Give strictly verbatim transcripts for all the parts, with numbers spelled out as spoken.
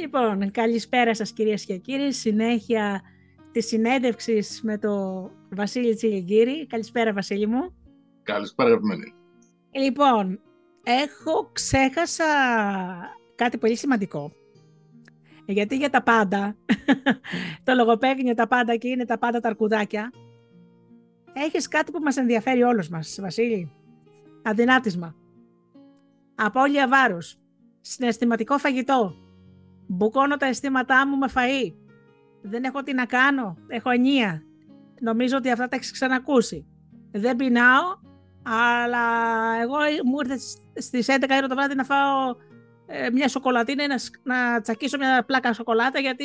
Λοιπόν, καλησπέρα σας κυρίες και κύριοι, συνέχεια της συνέντευξης με τον Βασίλη Τσιλιγκίρη. Καλησπέρα Βασίλη μου. Καλησπέρα αγαπημένη. Λοιπόν, έχω ξέχασα κάτι πολύ σημαντικό, γιατί για τα πάντα, το λογοπαίγνιο τα πάντα και είναι τα πάντα τα αρκουδάκια, έχεις κάτι που μας ενδιαφέρει όλους μας, Βασίλη. Αδυνάτισμα, απώλεια βάρους, συναισθηματικό φαγητό, μπουκώνω τα αισθήματά μου με φαΐ, δεν έχω τι να κάνω, έχω ενία, νομίζω ότι αυτά τα έχεις ξανακούσει, δεν πεινάω, αλλά εγώ μου ήρθε στις έντεκα η ώρα το βράδυ να φάω ε, μια σοκολατίνα, να, να τσακίσω μια πλάκα σοκολάτα γιατί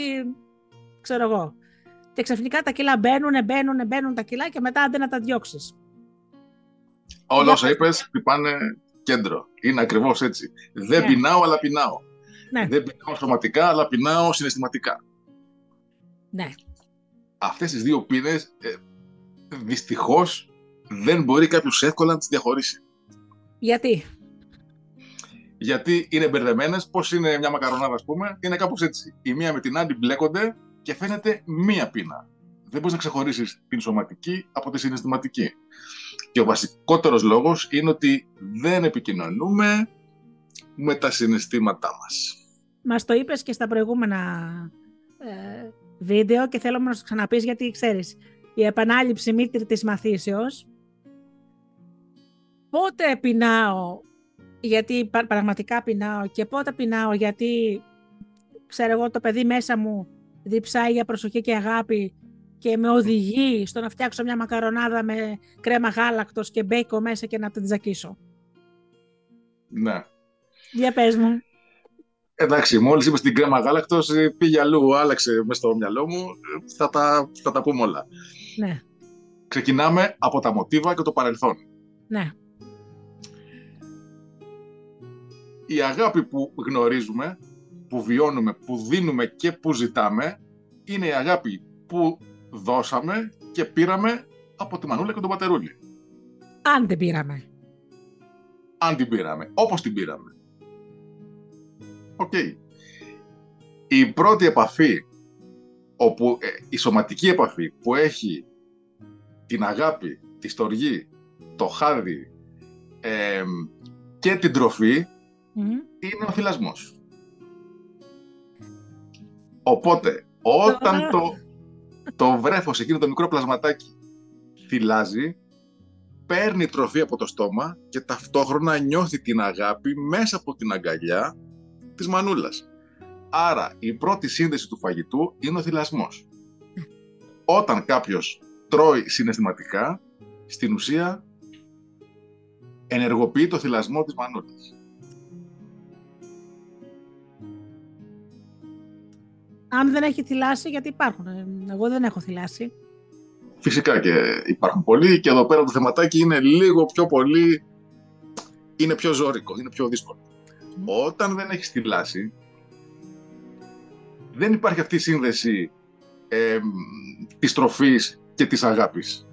ξέρω εγώ. Και ξαφνικά τα κιλά μπαίνουν, μπαίνουν, μπαίνουν τα κιλά και μετά αντί να τα διώξεις. Όλα όσα είπες χτυπάνε κέντρο. Είναι ακριβώς έτσι. Δεν ναι. πεινάω, αλλά πεινάω. Ναι. Δεν πεινάω σωματικά, αλλά πεινάω συναισθηματικά. Ναι. Αυτές τις δύο πείνες, ε, δυστυχώς, δεν μπορεί κάποιος εύκολα να τις διαχωρίσει. Γιατί? Γιατί είναι μπερδεμένες, πώς είναι μια μακαρονάδα, ας πούμε, είναι κάπως έτσι. Η μία με την άλλη μπλέκονται και φαίνεται μία πείνα. Δεν μπορείς να ξεχωρίσεις την σωματική από τη συναισθηματική. Και ο βασικότερος λόγος είναι ότι δεν επικοινωνούμε με τα συναισθήματά μας. Μας το είπες και στα προηγούμενα ε, βίντεο και θέλω να σου ξαναπείς, γιατί ξέρεις, η επανάληψη μήτρη της μαθήσεως. Πότε πεινάω γιατί πραγματικά πεινάω και πότε πεινάω γιατί, ξέρω εγώ, το παιδί μέσα μου διψάει για προσοχή και αγάπη και με οδηγεί στο να φτιάξω μια μακαρονάδα με κρέμα γάλακτος και μπέικο μέσα και να την τζακίσω. Ναι. Για πες μου. Εντάξει, μόλις είπες την κρέμα γάλακτος, πήγε αλλού, άλλαξε μέσα στο μυαλό μου, θα τα, θα τα πούμε όλα. Ναι. Ξεκινάμε από τα μοτίβα και το παρελθόν. Ναι. Η αγάπη που γνωρίζουμε, που βιώνουμε, που δίνουμε και που ζητάμε, είναι η αγάπη που δώσαμε και πήραμε από τη μανούλα και τον πατερούλη. Αν την πήραμε. Αν την πήραμε, όπως την πήραμε. Οκ. Okay. Η πρώτη επαφή, όπου, ε, η σωματική επαφή που έχει την αγάπη, τη στοργή, το χάδι ε, και την τροφή, mm. είναι ο θυλασμός. Οπότε, όταν το, το βρέφος, εκείνο το μικρό πλασματάκι, θυλάζει, παίρνει τροφή από το στόμα και ταυτόχρονα νιώθει την αγάπη μέσα από την αγκαλιά της μανούλας. Άρα, η πρώτη σύνδεση του φαγητού είναι ο θυλασμός. Όταν κάποιος τρώει συναισθηματικά, στην ουσία ενεργοποιεί το θυλασμό της μανούλας. Αν δεν έχει θυλάσει, γιατί υπάρχουν. Εγώ δεν έχω θυλάσει. Φυσικά και υπάρχουν πολλοί και εδώ πέρα το θεματάκι είναι λίγο πιο πολύ, είναι πιο ζώρικο, είναι πιο δύσκολο. Mm. Όταν δεν έχεις θυλάσει, δεν υπάρχει αυτή η σύνδεση ε, της τροφής και της αγάπης.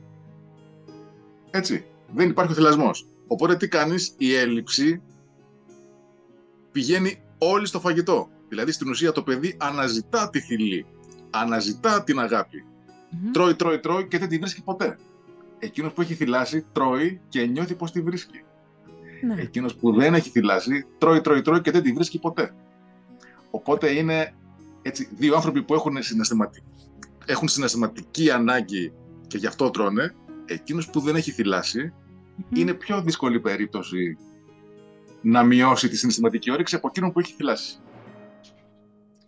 Έτσι, δεν υπάρχει ο θυλασμός. Οπότε τι κάνεις, η έλλειψη πηγαίνει όλη στο φαγητό. Δηλαδή, στην ουσία, το παιδί αναζητά τη θηλή, αναζητά την αγάπη. Mm-hmm. Τρώει, τρώει, τρώει και δεν τη βρίσκει ποτέ. Εκείνος που έχει θυλάσει, τρώει και νιώθει πως τη βρίσκει. Mm-hmm. Εκείνος που δεν έχει θυλάσει, τρώει, τρώει, τρώει και δεν τη βρίσκει ποτέ. Οπότε είναι έτσι, δύο άνθρωποι που έχουν, συναισθηματική, έχουν συναισθηματική ανάγκη και γι' αυτό τρώνε. Εκείνος που δεν έχει θυλάσει, mm-hmm. είναι πιο δύσκολη περίπτωση να μειώσει τη συναισθηματική όρεξη από εκείνον που έχει θυλάσει.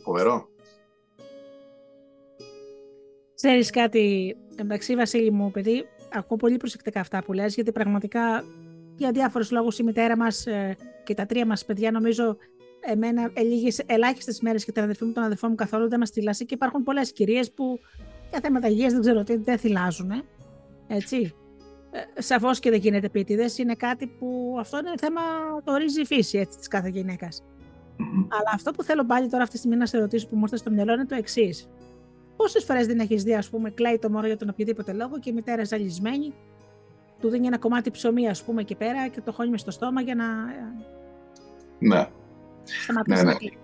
Φοβερό. Ξέρεις κάτι, εντάξει Βασίλη μου, παιδί, ακούω πολύ προσεκτικά αυτά που λες, γιατί πραγματικά για διάφορους λόγους η μητέρα μας ε, και τα τρία μας παιδιά, νομίζω εμένα ε, λίγες ελάχιστες μέρες και την αδερφή μου, τον αδερφό μου καθόλου δεν μας θυλάσει και υπάρχουν πολλές κυρίες που για θέματα υγείας δεν ξέρω τι, δεν θυλάζουν, ε, έτσι. Ε, σαφώς και δεν γίνεται επίτηδες, είναι κάτι που αυτό είναι θέμα, το ορίζει η φύση έτσι, της κάθε γυναίκας. Mm-hmm. Αλλά αυτό που θέλω πάλι τώρα αυτή τη στιγμή να σε ρωτήσω που μου ήρθε στο μυαλό είναι το εξής. Πόσες φορές δεν έχεις δει, ας πούμε, κλαίει το μωρό για τον οποιοδήποτε λόγο και η μητέρα ζαλισμένη του δίνει ένα κομμάτι ψωμί, ας πούμε, εκεί πέρα και το χώνει στο στόμα για να. Ναι. Σταματήσει ναι, ναι. να κλαίει.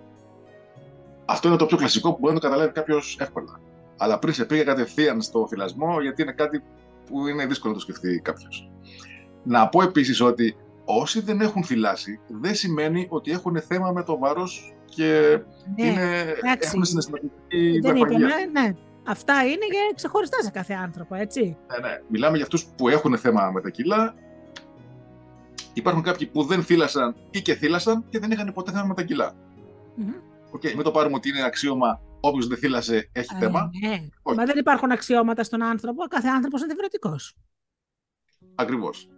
Αυτό είναι το πιο κλασικό που μπορεί να το καταλάβει κάποιος εύκολα. Αλλά πριν σε πήγε κατευθείαν στο θυλασμό, γιατί είναι κάτι που είναι δύσκολο να το σκεφτεί κάποιος. Να πω επίσης ότι όσοι δεν έχουν θυλάσει, δεν σημαίνει ότι έχουν θέμα με το βάρος και ναι, είναι, έχουν συναισθηματική δυσφορία. Ναι. Αυτά είναι και ξεχωριστά σε κάθε άνθρωπο, έτσι. Ναι, ναι. Μιλάμε για αυτούς που έχουν θέμα με τα κιλά. Υπάρχουν κάποιοι που δεν θύλασαν ή και θύλασαν και δεν είχαν ποτέ θέμα με τα κιλά. Mm-hmm. Okay, μην το πάρουμε ότι είναι αξίωμα. Όποιος δεν θύλασε έχει ε, θέμα. Ναι. Okay. Μα δεν υπάρχουν αξιώματα στον άνθρωπο. Κάθε άνθρωπος είναι διαφορετικός. Ακριβώς.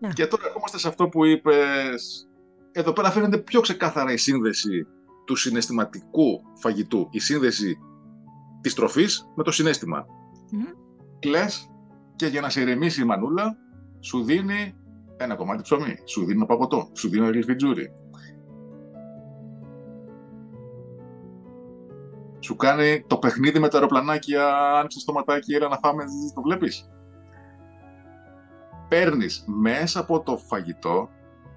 Να. Και τώρα ερχόμαστε σε αυτό που είπες. Εδώ πέρα φαίνεται πιο ξεκάθαρα η σύνδεση του συναισθηματικού φαγητού. Η σύνδεση της τροφής με το συναίσθημα. Mm. Κλες και για να σε ηρεμήσει η μανούλα σου δίνει ένα κομμάτι ψωμί, σου δίνει ένα παγωτό, σου δίνει ένα γλυφιτζούρι. Σου κάνει το παιχνίδι με τα αεροπλανάκια, άνοιξε το στοματάκι, έλα να φάμε, το βλέπεις. Παίρνεις μέσα από το φαγητό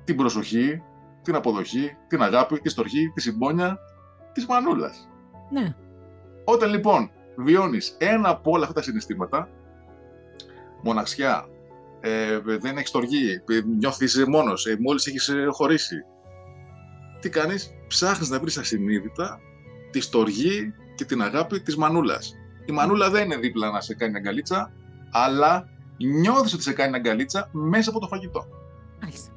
την προσοχή, την αποδοχή, την αγάπη, τη στοργή, τη συμπόνια της μανούλας. Ναι. Όταν λοιπόν βιώνεις ένα από όλα αυτά τα συναισθήματα, μοναξιά, ε, δεν έχεις στοργή, νιώθεις μόνος, ε, μόλις έχεις χωρίσει, τι κάνεις, ψάχνεις να βρεις ασυνείδητα τη στοργή και την αγάπη της μανούλας. Η μανούλα δεν είναι δίπλα να σε κάνει αγκαλίτσα, αλλά νιώθεις ότι σε κάνει αγκαλίτσα μέσα από το φαγητό. Άλιστα.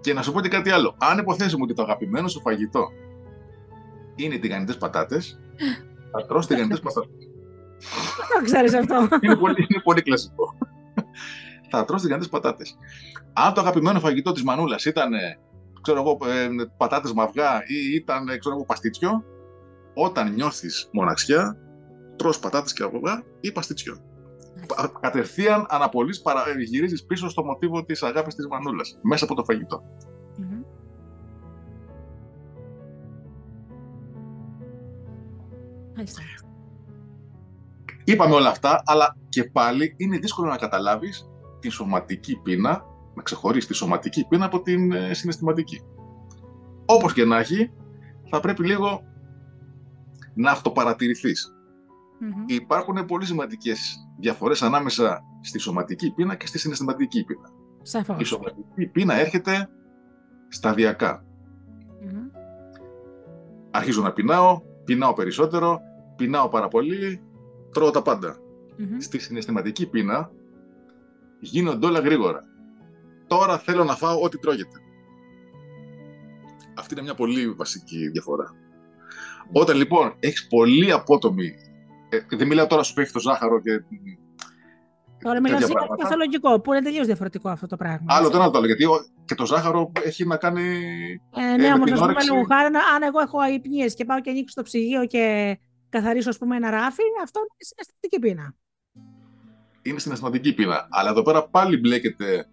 Και να σου πω και κάτι άλλο. Αν υποθέσουμε ότι το αγαπημένο σου φαγητό είναι οι τηγανιτές πατάτες, θα τρως τηγανιτές πατάτες. Το ξέρεις αυτό. Είναι πολύ, είναι πολύ κλασικό. Θα τρως τηγανιτές πατάτες. Αν το αγαπημένο φαγητό της μανούλας ήταν, ξέρω εγώ, πατάτες με αυγά ή ήταν, ξέρω εγώ, παστίτσιο, όταν νιώθεις μοναξιά, τρως πατάτες και αυγά ή παστίτσιο. Κατευθείαν αναπολύς γυρίζεις πίσω στο μοτίβο της αγάπης της μανούλας, μέσα από το φαγητό. Mm-hmm. Είπαμε όλα αυτά, αλλά και πάλι είναι δύσκολο να καταλάβεις την σωματική πείνα, να ξεχωρίσεις τη σωματική πείνα από την ε, συναισθηματική. Όπως και να έχει, θα πρέπει λίγο να αυτοπαρατηρηθείς. Mm-hmm. Υπάρχουν πολύ σημαντικές διαφορές ανάμεσα στη σωματική πείνα και στη συναισθηματική πείνα. Σαφώς. Η σωματική πείνα έρχεται σταδιακά. Mm-hmm. Αρχίζω να πεινάω, πεινάω περισσότερο, πεινάω πάρα πολύ, τρώω τα πάντα. Mm-hmm. Στη συναισθηματική πείνα γίνονται όλα γρήγορα. Τώρα θέλω να φάω ό,τι τρώγεται. Αυτή είναι μια πολύ βασική διαφορά. Mm-hmm. Όταν λοιπόν έχεις πολύ απότομη, ε, δεν μιλάω τώρα σου πέφτει το ζάχαρο και... Τώρα μιλάω για το παθολογικό, που είναι τελείως διαφορετικό αυτό το πράγμα. Άλλο το ένα το άλλο, γιατί και το ζάχαρο έχει να κάνει... Ε, ναι, ε, όμως, ας πούμε, λόγω χάρη, αν εγώ έχω αϊπνίες και πάω και ανοίξω το ψυγείο και καθαρίσω, ας πούμε, ένα ράφι, αυτό είναι συναισθηματική πείνα. Είναι συναισθηματική πείνα, αλλά εδώ πέρα πάλι μπλέκεται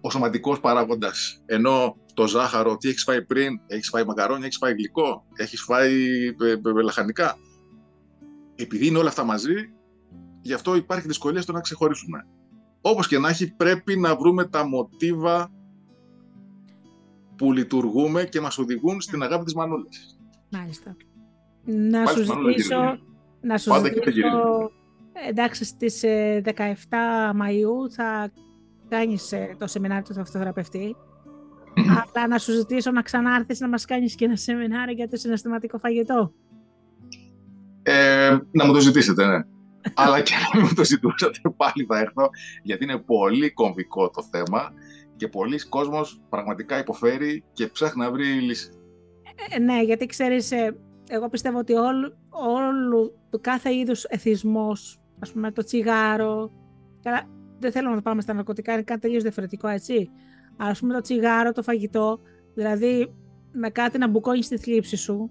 ο σωματικός παράγοντας, ενώ το ζάχαρο, τι έχεις φάει πριν, έχεις φάει μακαρόνια, έχεις φάει γλυκό, έχεις φάει λαχανικά. Επειδή είναι όλα αυτά μαζί, γι' αυτό υπάρχει δυσκολία στο να ξεχωρίσουμε. Όπως και να έχει, πρέπει να βρούμε τα μοτίβα που λειτουργούμε και μας οδηγούν στην αγάπη της μανούλας. Μάλιστα. Να Πάλι σου ζητήσω... Να σου Πάντα ζητήσω... Εντάξει, στις δεκαεφτά Μαΐου θα κάνεις το σεμινάριο του αυτοθεραπευτή. Αλλά να σου ζητήσω να ξανάρθεις να μας κάνεις και ένα σεμινάριο για το συναισθηματικό φαγητό. Ε, να μου το ζητήσετε, ναι. Αλλά και να μην το ζητούσατε, πάλι θα έρθω, γιατί είναι πολύ κομβικό το θέμα και πολλοί κόσμος πραγματικά υποφέρει και ψάχνει να βρει λύση. Ε, ναι, γιατί ξέρεις, εγώ πιστεύω ότι όλου, όλου κάθε είδους εθισμός, ας πούμε το τσιγάρο, καλά, δεν θέλω να το πάμε στα ναρκωτικά, είναι κάτι τελείως διαφορετικό, έτσι. Αλλά ας πούμε το τσιγάρο, το φαγητό, δηλαδή με κάτι να μπουκώνεις τη θλίψη σου,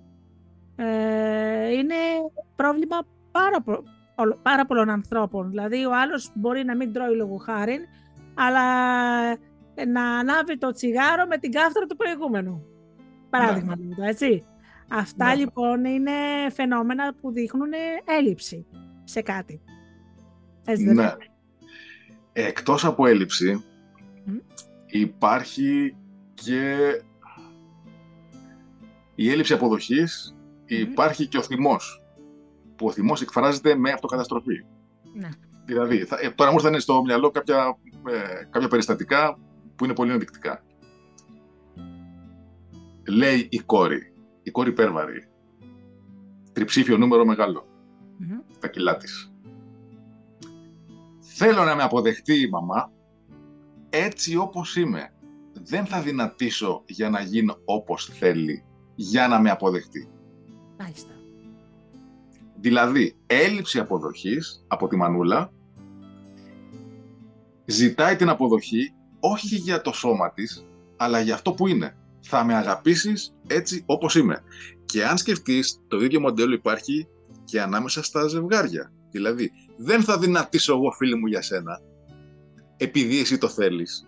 ε, είναι πρόβλημα πάρα πολύ. Πάρα πολλών ανθρώπων. Δηλαδή, ο άλλος μπορεί να μην τρώει λόγω χάριν, αλλά να ανάβει το τσιγάρο με την κάφτρα του προηγούμενου. Παράδειγμα, ναι. Το, έτσι. Αυτά ναι. Λοιπόν είναι φαινόμενα που δείχνουν έλλειψη σε κάτι. Έτσι, ναι. Δηλαδή. Εκτός από έλλειψη, mm. υπάρχει και η έλλειψη αποδοχής, υπάρχει και ο θυμός, που ο θυμός εκφράζεται με αυτοκαταστροφή. Ναι. Δηλαδή, θα, τώρα μου ήρθαν στο μυαλό κάποια, ε, κάποια περιστατικά που είναι πολύ ενδεικτικά. Λέει η κόρη, η κόρη Πέρβαρη, τριψήφιο νούμερο μεγάλο, mm-hmm. τα κιλά της. Θέλω να με αποδεχτεί η μαμά έτσι όπως είμαι. Δεν θα δυνατήσω για να γίνω όπως θέλει, για να με αποδεχτεί. Μάλιστα. Δηλαδή, έλλειψη αποδοχής από τη μανούλα, ζητάει την αποδοχή όχι για το σώμα της, αλλά για αυτό που είναι. Θα με αγαπήσεις έτσι όπως είμαι. Και αν σκεφτείς, το ίδιο μοντέλο υπάρχει και ανάμεσα στα ζευγάρια. Δηλαδή, δεν θα δυνατήσω εγώ, φίλη μου, για σένα, επειδή εσύ το θέλεις.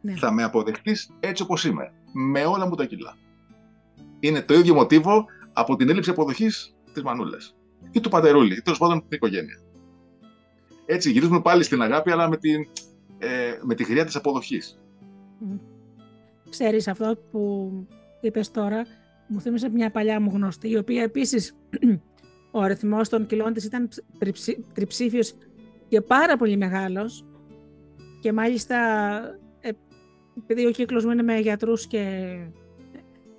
Ναι. Θα με αποδεχτείς έτσι όπως είμαι, με όλα μου τα κιλά. Είναι το ίδιο μοτίβο από την έλλειψη αποδοχής της μανούλας ή του πατερούλη, ή τέλος πάντων την οικογένεια. Έτσι γυρίζουμε πάλι στην αγάπη, αλλά με τη, ε, με τη χρειά της αποδοχής. Ξέρεις, αυτό που είπες τώρα μου θύμισε μια παλιά μου γνωστή, η οποία επίσης ο αριθμός των κιλών της ήταν τριψή, τριψήφιος και πάρα πολύ μεγάλος, και μάλιστα ε, επειδή ο κύκλος μου είναι με γιατρούς και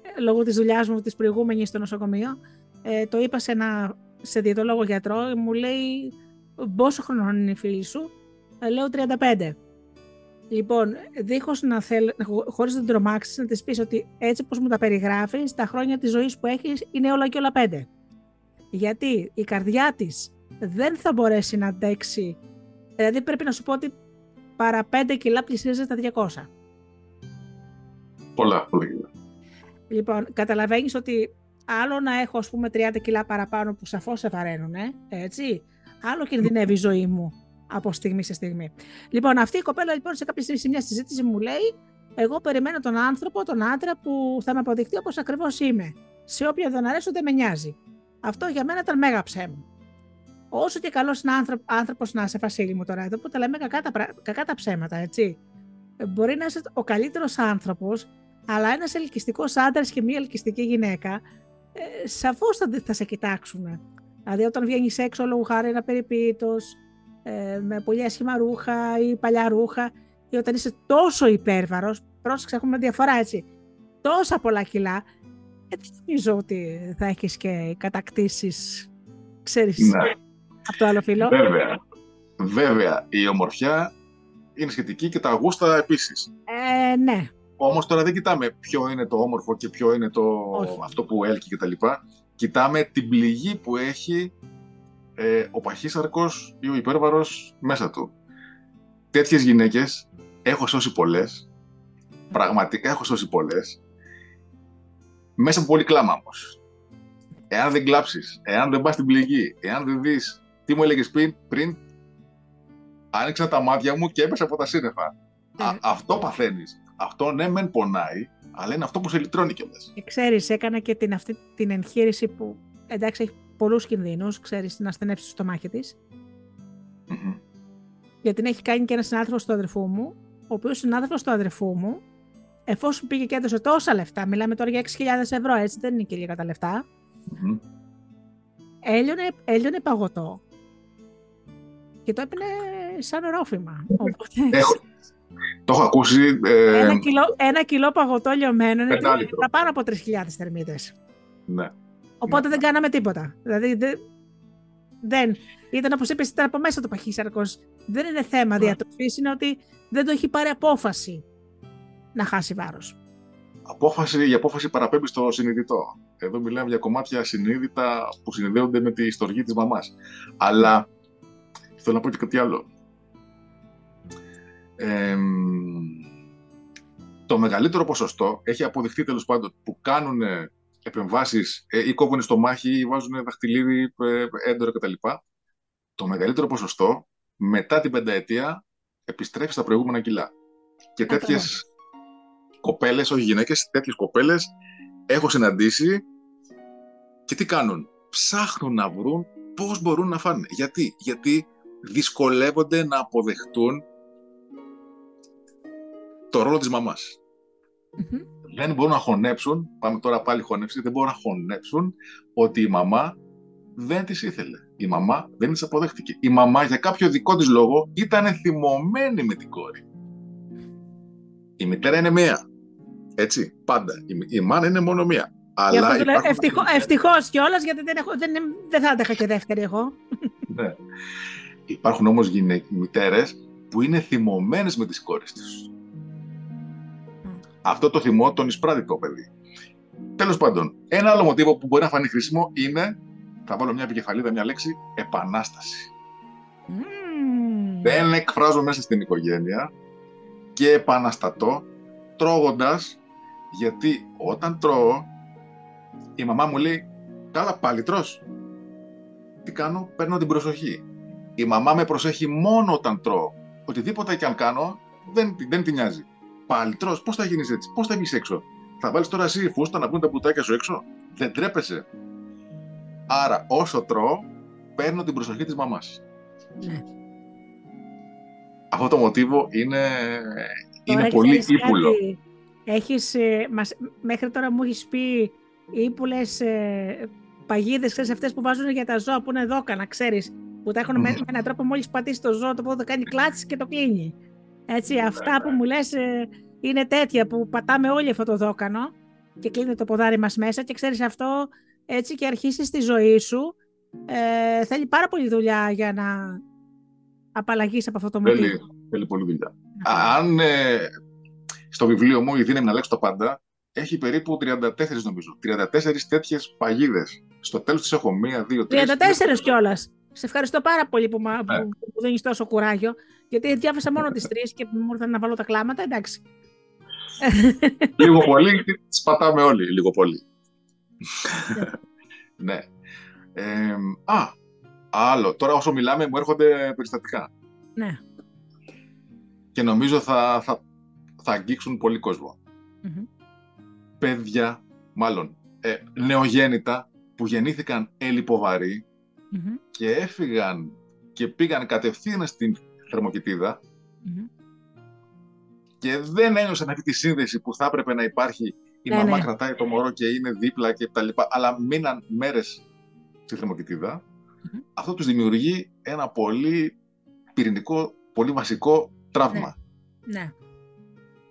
ε, λόγω της δουλειάς μου της προηγούμενης στο νοσοκομείο, Ε, το είπα σε, ένα, σε διαιτολόγο γιατρό, μου λέει πόσο χρονών είναι η φίλη σου, ε, λέω τριάντα πέντε. Λοιπόν, δίχως να θέλ, χωρίς να την τρομάξεις, να της πεις ότι έτσι πως μου τα περιγράφεις, τα χρόνια της ζωής που έχεις είναι όλα και όλα πέντε. Γιατί η καρδιά της δεν θα μπορέσει να αντέξει, δηλαδή πρέπει να σου πω ότι παρά πέντε κιλά πλησίαζε τα διακόσια. Πολλά, πολλά κιλά. Λοιπόν, καταλαβαίνεις ότι άλλο να έχω, ας πούμε, τριάντα κιλά παραπάνω που σαφώς σε βαραίνουν, ε, έτσι. Άλλο κινδυνεύει η ζωή μου από στιγμή σε στιγμή. Λοιπόν, αυτή η κοπέλα, λοιπόν, σε κάποια στιγμή, σε μια συζήτηση μου λέει, εγώ περιμένω τον άνθρωπο, τον άντρα που θα με αποδειχτεί όπως ακριβώς είμαι. Σε όποιον δεν αρέσω, δεν με νοιάζει. Αυτό για μένα ήταν μέγα ψέμα. Όσο και καλός άνθρωπος να είσαι, Βασίλη μου, τώρα εδώ που τα λέμε κακά τα, κακά τα ψέματα, έτσι. Μπορεί να είσαι ο καλύτερος άνθρωπος, αλλά ένας ελκυστικός άντρας και μια ελκυστική γυναίκα, Ε, σαφώς θα, θα σε κοιτάξουν. Δηλαδή, όταν βγαίνεις έξω, λόγω χάρη, ένα περιποιητός, ε, με πολύ άσχημα ρούχα ή παλιά ρούχα, ή όταν είσαι τόσο υπέρβαρος, πρόσεξε, έχουμε διαφορά, έτσι, τόσα πολλά κιλά, ε, δεν νομίζω ότι θα έχεις και κατακτήσεις, ξέρεις, ναι, από το άλλο φύλλο. Βέβαια. Βέβαια, η ομορφιά είναι σχετική και τα γούστα επίσης. Ε, ναι. Όμως τώρα δεν κοιτάμε ποιο είναι το όμορφο και ποιο είναι το αυτό που έλκει κτλ. Κοιτάμε την πληγή που έχει ε, ο παχύσαρκος ή ο υπέρβαρος μέσα του. Τέτοιες γυναίκες έχω σώσει πολλές. Πραγματικά έχω σώσει πολλές. Μέσα από πολύ κλάμα όμως. Εάν δεν κλάψεις, εάν δεν πας στην πληγή, εάν δεν δεις τι μου έλεγες πριν, πριν άνοιξα τα μάτια μου και έπεσα από τα σύννεφα. Α, αυτό παθαίνεις. Αυτό, ναι, μεν πονάει, αλλά είναι αυτό που σε λυτρώνει κιόλας. Ξέρεις, έκανα και την, αυτή την εγχείρηση που, εντάξει, έχει πολλούς κινδύνους, ξέρεις, να ασθενέψει στο στομάχι της. Mm-hmm. Γιατί την έχει κάνει και ένας συνάδελφος του αδερφού μου, ο οποίος συνάδελφος του αδερφού μου, εφόσον πήγε και έδωσε τόσα λεφτά, μιλάμε τώρα για έξι χιλιάδες ευρώ, έτσι, δεν είναι κυρία τα λεφτά, mm-hmm. έλειωνε, έλειωνε παγωτό και το έπαινε σαν ορόφημα. Οπότε... Έχω... Το έχω ακούσει... Ε, ένα, κιλό, ένα κιλό παγωτό λιωμένο είναι πάνω από τρεις χιλιάδες θερμίδες. Ναι. Οπότε ναι, δεν κάναμε τίποτα. Δηλαδή, δεν... δεν. Ήταν, όπως είπες, ήταν από μέσα το παχύσαρκος. Δεν είναι θέμα ναι. διατροφής, είναι ότι δεν το έχει πάρει απόφαση να χάσει βάρος. Απόφαση, η απόφαση παραπέμπει στο συνειδητό. Εδώ μιλάμε για κομμάτια συνείδητα που συνδέονται με τη στοργή της μαμάς. Αλλά θέλω να πω και κάτι άλλο. Ε, το μεγαλύτερο ποσοστό έχει αποδειχθεί, τέλος πάντων, που κάνουν επεμβάσεις ή κόβουν στομάχι ή βάζουν δαχτυλίδι, έντορα κτλ. Το μεγαλύτερο ποσοστό μετά την πενταετία επιστρέφει στα προηγούμενα κιλά. Και τέτοιες κοπέλες, όχι γυναίκες, τέτοιες κοπέλες έχω συναντήσει και τι κάνουν. Ψάχνουν να βρουν πώς μπορούν να φάνε. Γιατί, Γιατί δυσκολεύονται να αποδεχτούν το ρόλο της μαμάς. Mm-hmm. δεν μπορούν να χωνέψουν, πάμε τώρα πάλι χωνέψει, δεν μπορούν να χωνέψουν ότι η μαμά δεν τις ήθελε. Η μαμά δεν τις αποδέχτηκε. Η μαμά για κάποιο δικό της λόγο ήταν θυμωμένη με την κόρη. Η μητέρα είναι μία. Έτσι, πάντα. Η μάνα είναι μόνο μία. Αλλά ευτυχώ, ευτυχώς κιόλας, γιατί δεν, έχω, δεν, δεν θα άντεχα και δεύτερη εγώ. Ναι. Υπάρχουν όμως γυναί, μητέρες που είναι θυμωμένες με τις κόρες τους. Mm. Αυτό το θυμό τον εισπράττει το παιδί. Τέλος πάντων, ένα άλλο μοτίβο που μπορεί να φανεί χρήσιμο είναι, θα βάλω μια επικεφαλίδα, μια λέξη, επανάσταση. Mm. Δεν εκφράζω μέσα στην οικογένεια και επαναστατώ τρώγοντας, γιατί όταν τρώω, η μαμά μου λέει, καλά πάλι τρως. Τι κάνω, παίρνω την προσοχή. Η μαμά με προσέχει μόνο όταν τρώω. Οτιδήποτε και αν κάνω, δεν, δεν τη νοιάζει. Πάλι τρως, πώς θα γίνεις έτσι, πώς θα βγεις έξω. Θα βάλεις τώρα εσύ φούστα να βγουν τα πουτάκια σου έξω. Δεν τρέπεσαι. Άρα όσο τρώω, παίρνω την προσοχή της μαμάς. Ναι. Αυτό το μοτίβο είναι, είναι πολύ ύπουλο. Έχεις, ε, μας, μέχρι τώρα μου έχεις πει ύπουλες ε, παγίδες, ξέρεις, αυτές που βάζουν για τα ζώα, που είναι δόκανα, ξέρεις, που τα έχουν mm. με έναν τρόπο, μόλις πατήσει το ζώο, το πόδι κάνει κλάτς και το κλείνει. Έτσι, yeah. Αυτά που μου λες ε, είναι τέτοια που πατάμε όλοι αυτό το δόκανο και κλείνει το ποδάρι μας μέσα και ξέρεις αυτό, έτσι, και αρχίσεις τη ζωή σου. Ε, θέλει πάρα πολύ δουλειά για να απαλλαγείς από αυτό το μοντέλο. Θέλει, θέλει πολύ δουλειά. Αν ε, στο βιβλίο μου, η δύναμη να αλλάξω τα πάντα, έχει περίπου τριάντα τέσσερις νομίζω, τριάντα τέσσερις τέτοιες παγίδες. Στο τέλος της έχω μία, δύο, τρεις. τριάντα τέσσερις κιόλας. Σε ευχαριστώ πάρα πολύ που, ναι. που, που δίνεις τόσο κουράγιο, γιατί διάβασα μόνο τις τρεις και μου ήρθαν να βάλω τα κλάματα, εντάξει. Λίγο πολύ, τις πατάμε όλοι, λίγο πολύ. Ναι. Ε, α, άλλο. Τώρα όσο μιλάμε μου έρχονται περιστατικά. Ναι. Και νομίζω θα, θα, θα αγγίξουν πολύ κόσμο. Mm-hmm. Παιδιά, μάλλον ε, νεογέννητα που γεννήθηκαν ελλιποβαροί mm-hmm. και έφυγαν και πήγαν κατευθείαν στην Θερμοκητίδα mm-hmm. και δεν ένιωσαν αυτή τη σύνδεση που θα έπρεπε να υπάρχει. Η ναι, μαμά ναι. κρατάει το μωρό και είναι δίπλα και τα λοιπά, αλλά μείναν μέρες στη Θερμοκητίδα. Mm-hmm. Αυτό τους δημιουργεί ένα πολύ πυρηνικό, πολύ βασικό τραύμα. Ναι. Ναι.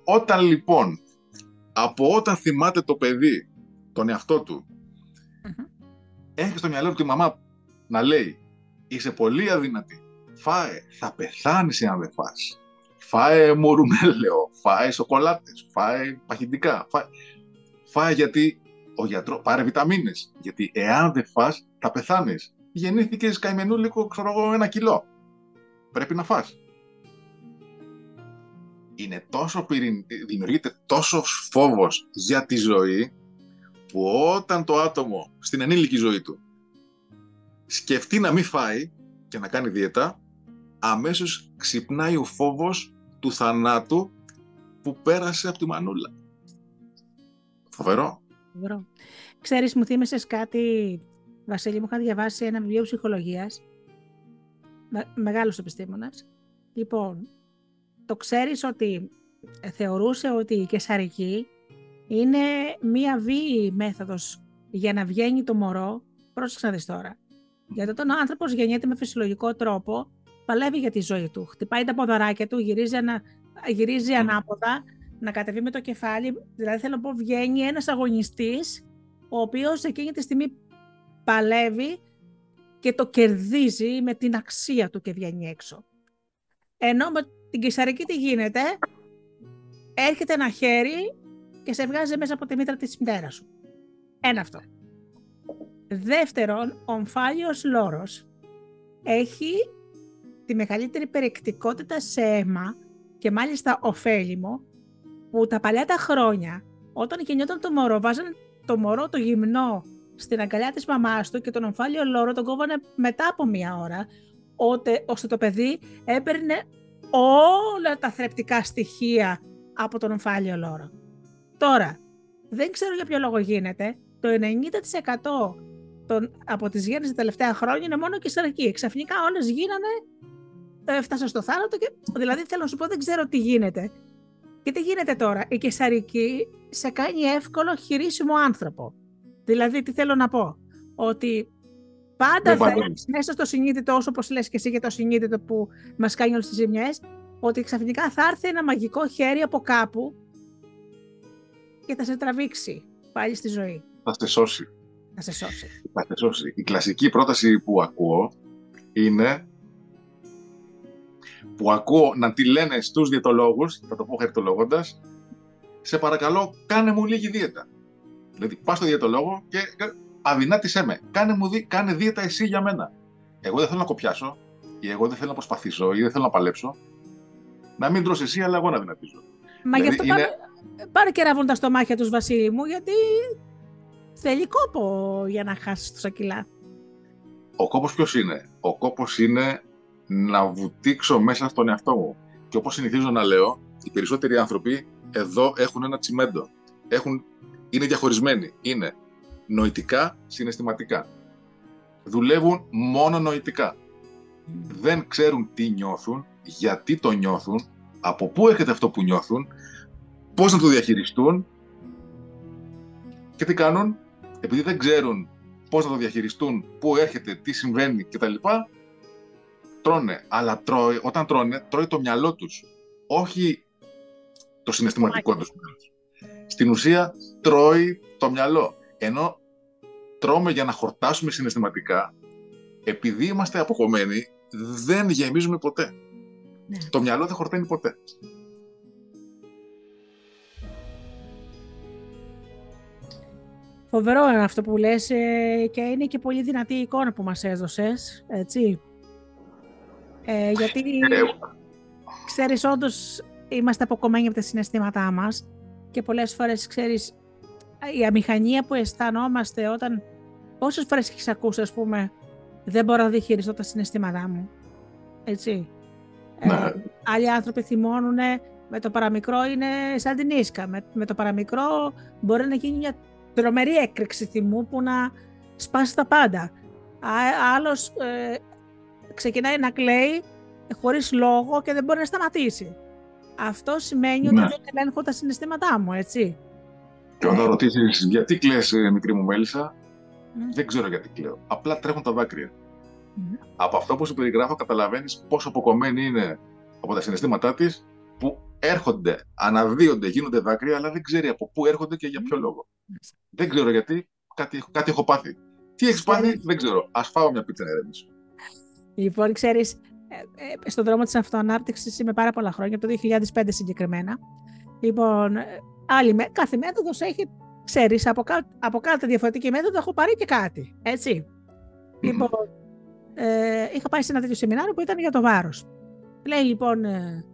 Όταν λοιπόν, από όταν θυμάται το παιδί, τον εαυτό του, mm-hmm. έχει στο μυαλό του τη μαμά να λέει, είσαι πολύ αδύνατη, φάε, θα πεθάνεις αν δεν φας. Φάε μουρουμέλαιο, φάε σοκολάτες, φάε παχυντικά, φάε... Φάε γιατί ο γιατρός, πάρε βιταμίνες, γιατί εάν δεν φας θα πεθάνεις. Γεννήθηκες καημενού λίγο, ξέρω εγώ, ένα κιλό. Πρέπει να φας. Είναι τόσο πυρην... δημιουργείται τόσο φόβος για τη ζωή, που όταν το άτομο στην ενήλικη ζωή του σκεφτεί να μην φάει και να κάνει δίαιτα, αμέσως ξυπνάει ο φόβος του θανάτου που πέρασε από τη μανούλα. Φοβερό. Φοβερό. Ξέρεις, μου θύμισες κάτι, Βασίλη, μου είχα διαβάσει ένα βιβλίο ψυχολογίας, μεγάλος επιστήμονας. Λοιπόν, το ξέρεις ότι θεωρούσε ότι η καισαρική είναι μία βίαιη μέθοδος για να βγαίνει το μωρό. Πρόσεξε να δεις τώρα. Γιατί όταν ο άνθρωπος γεννιέται με φυσιολογικό τρόπο, παλεύει για τη ζωή του, χτυπάει τα ποδαράκια του, γυρίζει, ανα... γυρίζει mm. ανάποδα, να κατεβεί με το κεφάλι, δηλαδή θέλω να πω βγαίνει ένας αγωνιστής, ο οποίος εκείνη τη στιγμή παλεύει και το κερδίζει με την αξία του και βγαίνει έξω. Ενώ με την καισαρική τι γίνεται, έρχεται ένα χέρι και σε βγάζει μέσα από τη μήτρα της μητέρας σου. Ένα αυτό. Δεύτερον, ο ομφάλιος λόρος έχει τη μεγαλύτερη περιεκτικότητα σε αίμα και μάλιστα ωφέλιμο, που τα παλιά τα χρόνια, όταν γεννιόταν το μωρό, βάζανε το μωρό το γυμνό στην αγκαλιά της μαμάς του και τον ομφάλιο λόρο τον κόβανε μετά από μία ώρα, ώστε το παιδί έπαιρνε όλα τα θρεπτικά στοιχεία από τον ομφάλιο λόρο. Τώρα, δεν ξέρω για ποιο λόγο γίνεται, το ενενήντα τοις εκατό των, από τις γέννες τα τελευταία χρόνια είναι μόνο καισαρική. Ξαφνικά όλες γίνανε, έφτασαν στο θάνατο και δηλαδή θέλω να σου πω δεν ξέρω τι γίνεται. Και τι γίνεται τώρα, η καισαρική σε κάνει εύκολο χειρίσιμο άνθρωπο. Δηλαδή, τι θέλω να πω, ότι πάντα θα έχεις μέσα στο συνείδητο, όσο όπως λες και εσύ για το συνείδητο που μας κάνει όλες τις ζημιές, ότι ξαφνικά θα έρθει ένα μαγικό χέρι από κάπου και θα σε τραβήξει πάλι στη ζωή. Θα σε σώσει. Θα σε σώσει. Θα σε σώσει. Η κλασική πρόταση που ακούω είναι που ακούω να τη λένε στους διαιτολόγους, θα το πω χαριτολογώντας, σε παρακαλώ κάνε μου λίγη δίαιτα. Δηλαδή πας στο διαιτολόγο και αδυνάτησέ με, κάνε, μου δι... κάνε δίαιτα εσύ για μένα. Εγώ δεν θέλω να κοπιάσω ή εγώ δεν θέλω να προσπαθήσω ή δεν θέλω να παλέψω. Να μην τρως εσύ αλλά εγώ να δυνατίζω. Μα δηλαδή, γι' αυτό είναι... πάρε, πάρε και ραβούν τα στομάχια τους, Βασίλη μου, γιατί θέλει κόπο για να χάσεις τόσα κιλά. Ο κόπος ποιος είναι? Ο κόπος είναι να βουτήξω μέσα στον εαυτό μου. Και όπως συνηθίζω να λέω, οι περισσότεροι άνθρωποι εδώ έχουν ένα τσιμέντο. Έχουν... Είναι διαχωρισμένοι. Είναι νοητικά, συναισθηματικά. Δουλεύουν μόνο νοητικά. Δεν ξέρουν τι νιώθουν, γιατί το νιώθουν, από πού έρχεται αυτό που νιώθουν, πώς να το διαχειριστούν και τι κάνουν. Επειδή δεν ξέρουν πώς να το διαχειριστούν, πού έρχεται, τι συμβαίνει κτλ. Τρώνε, αλλά τρώει, όταν τρώνε, τρώει το μυαλό τους, όχι το συναισθηματικό τους. Στην ουσία, τρώει το μυαλό. Ενώ τρώμε για να χορτάσουμε συναισθηματικά, επειδή είμαστε αποκομμένοι, δεν γεμίζουμε ποτέ. Ναι. Το μυαλό δεν χορταίνει ποτέ. Φοβερό είναι αυτό που λες ε, και είναι και πολύ δυνατή η εικόνα που μας έδωσες, έτσι. Ε, γιατί ε, ξέρεις, όντως είμαστε αποκομμένοι από τα συναισθήματά μας και πολλές φορές, ξέρεις, η αμηχανία που αισθανόμαστε όταν, πόσες φορές έχεις ακούσει, ας πούμε, δεν μπορώ να διαχειριστώ τα συναισθήματά μου, έτσι. Ναι. Ε, άλλοι άνθρωποι θυμώνουν με το παραμικρό, είναι σαν την ίσκα. Με, με το παραμικρό μπορεί να γίνει μια τρομερή έκρηξη θυμού που να σπάσει τα πάντα. Ά, άλλος ε, ξεκινάει να κλαίει χωρίς λόγο και δεν μπορεί να σταματήσει. Αυτό σημαίνει ναι. ότι δεν ελέγχω τα συναισθήματά μου, έτσι. Και όταν ρωτήσεις γιατί κλαις, μικρή μου Μέλισσα, mm. δεν ξέρω γιατί κλαίω. Απλά τρέχουν τα δάκρυα. Mm. Από αυτό που σου περιγράφω καταλαβαίνεις πόσο αποκομμένη είναι από τα συναισθήματά της, που έρχονται, αναδύονται, γίνονται δάκρυα, αλλά δεν ξέρει από πού έρχονται και για ποιο λόγο. Mm. Δεν ξέρω γιατί, κάτι, κάτι έχω πάθει. Τι έχεις πάθει, δεν ξέρω. Ας φάω μια πίτσα να ηρεμήσω. Λοιπόν, ξέρεις, στον δρόμο της αυτοανάπτυξης είμαι πάρα πολλά χρόνια, από το δύο χιλιάδες πέντε συγκεκριμένα. Λοιπόν, άλλη, κάθε μέθοδος έχει, ξέρεις, από, κά, από κάθε διαφορετική μέθοδο έχω πάρει και κάτι, έτσι. Mm. Λοιπόν, ε, είχα πάει σε ένα τέτοιο σεμινάριο που ήταν για το βάρος. Λέει λοιπόν ε,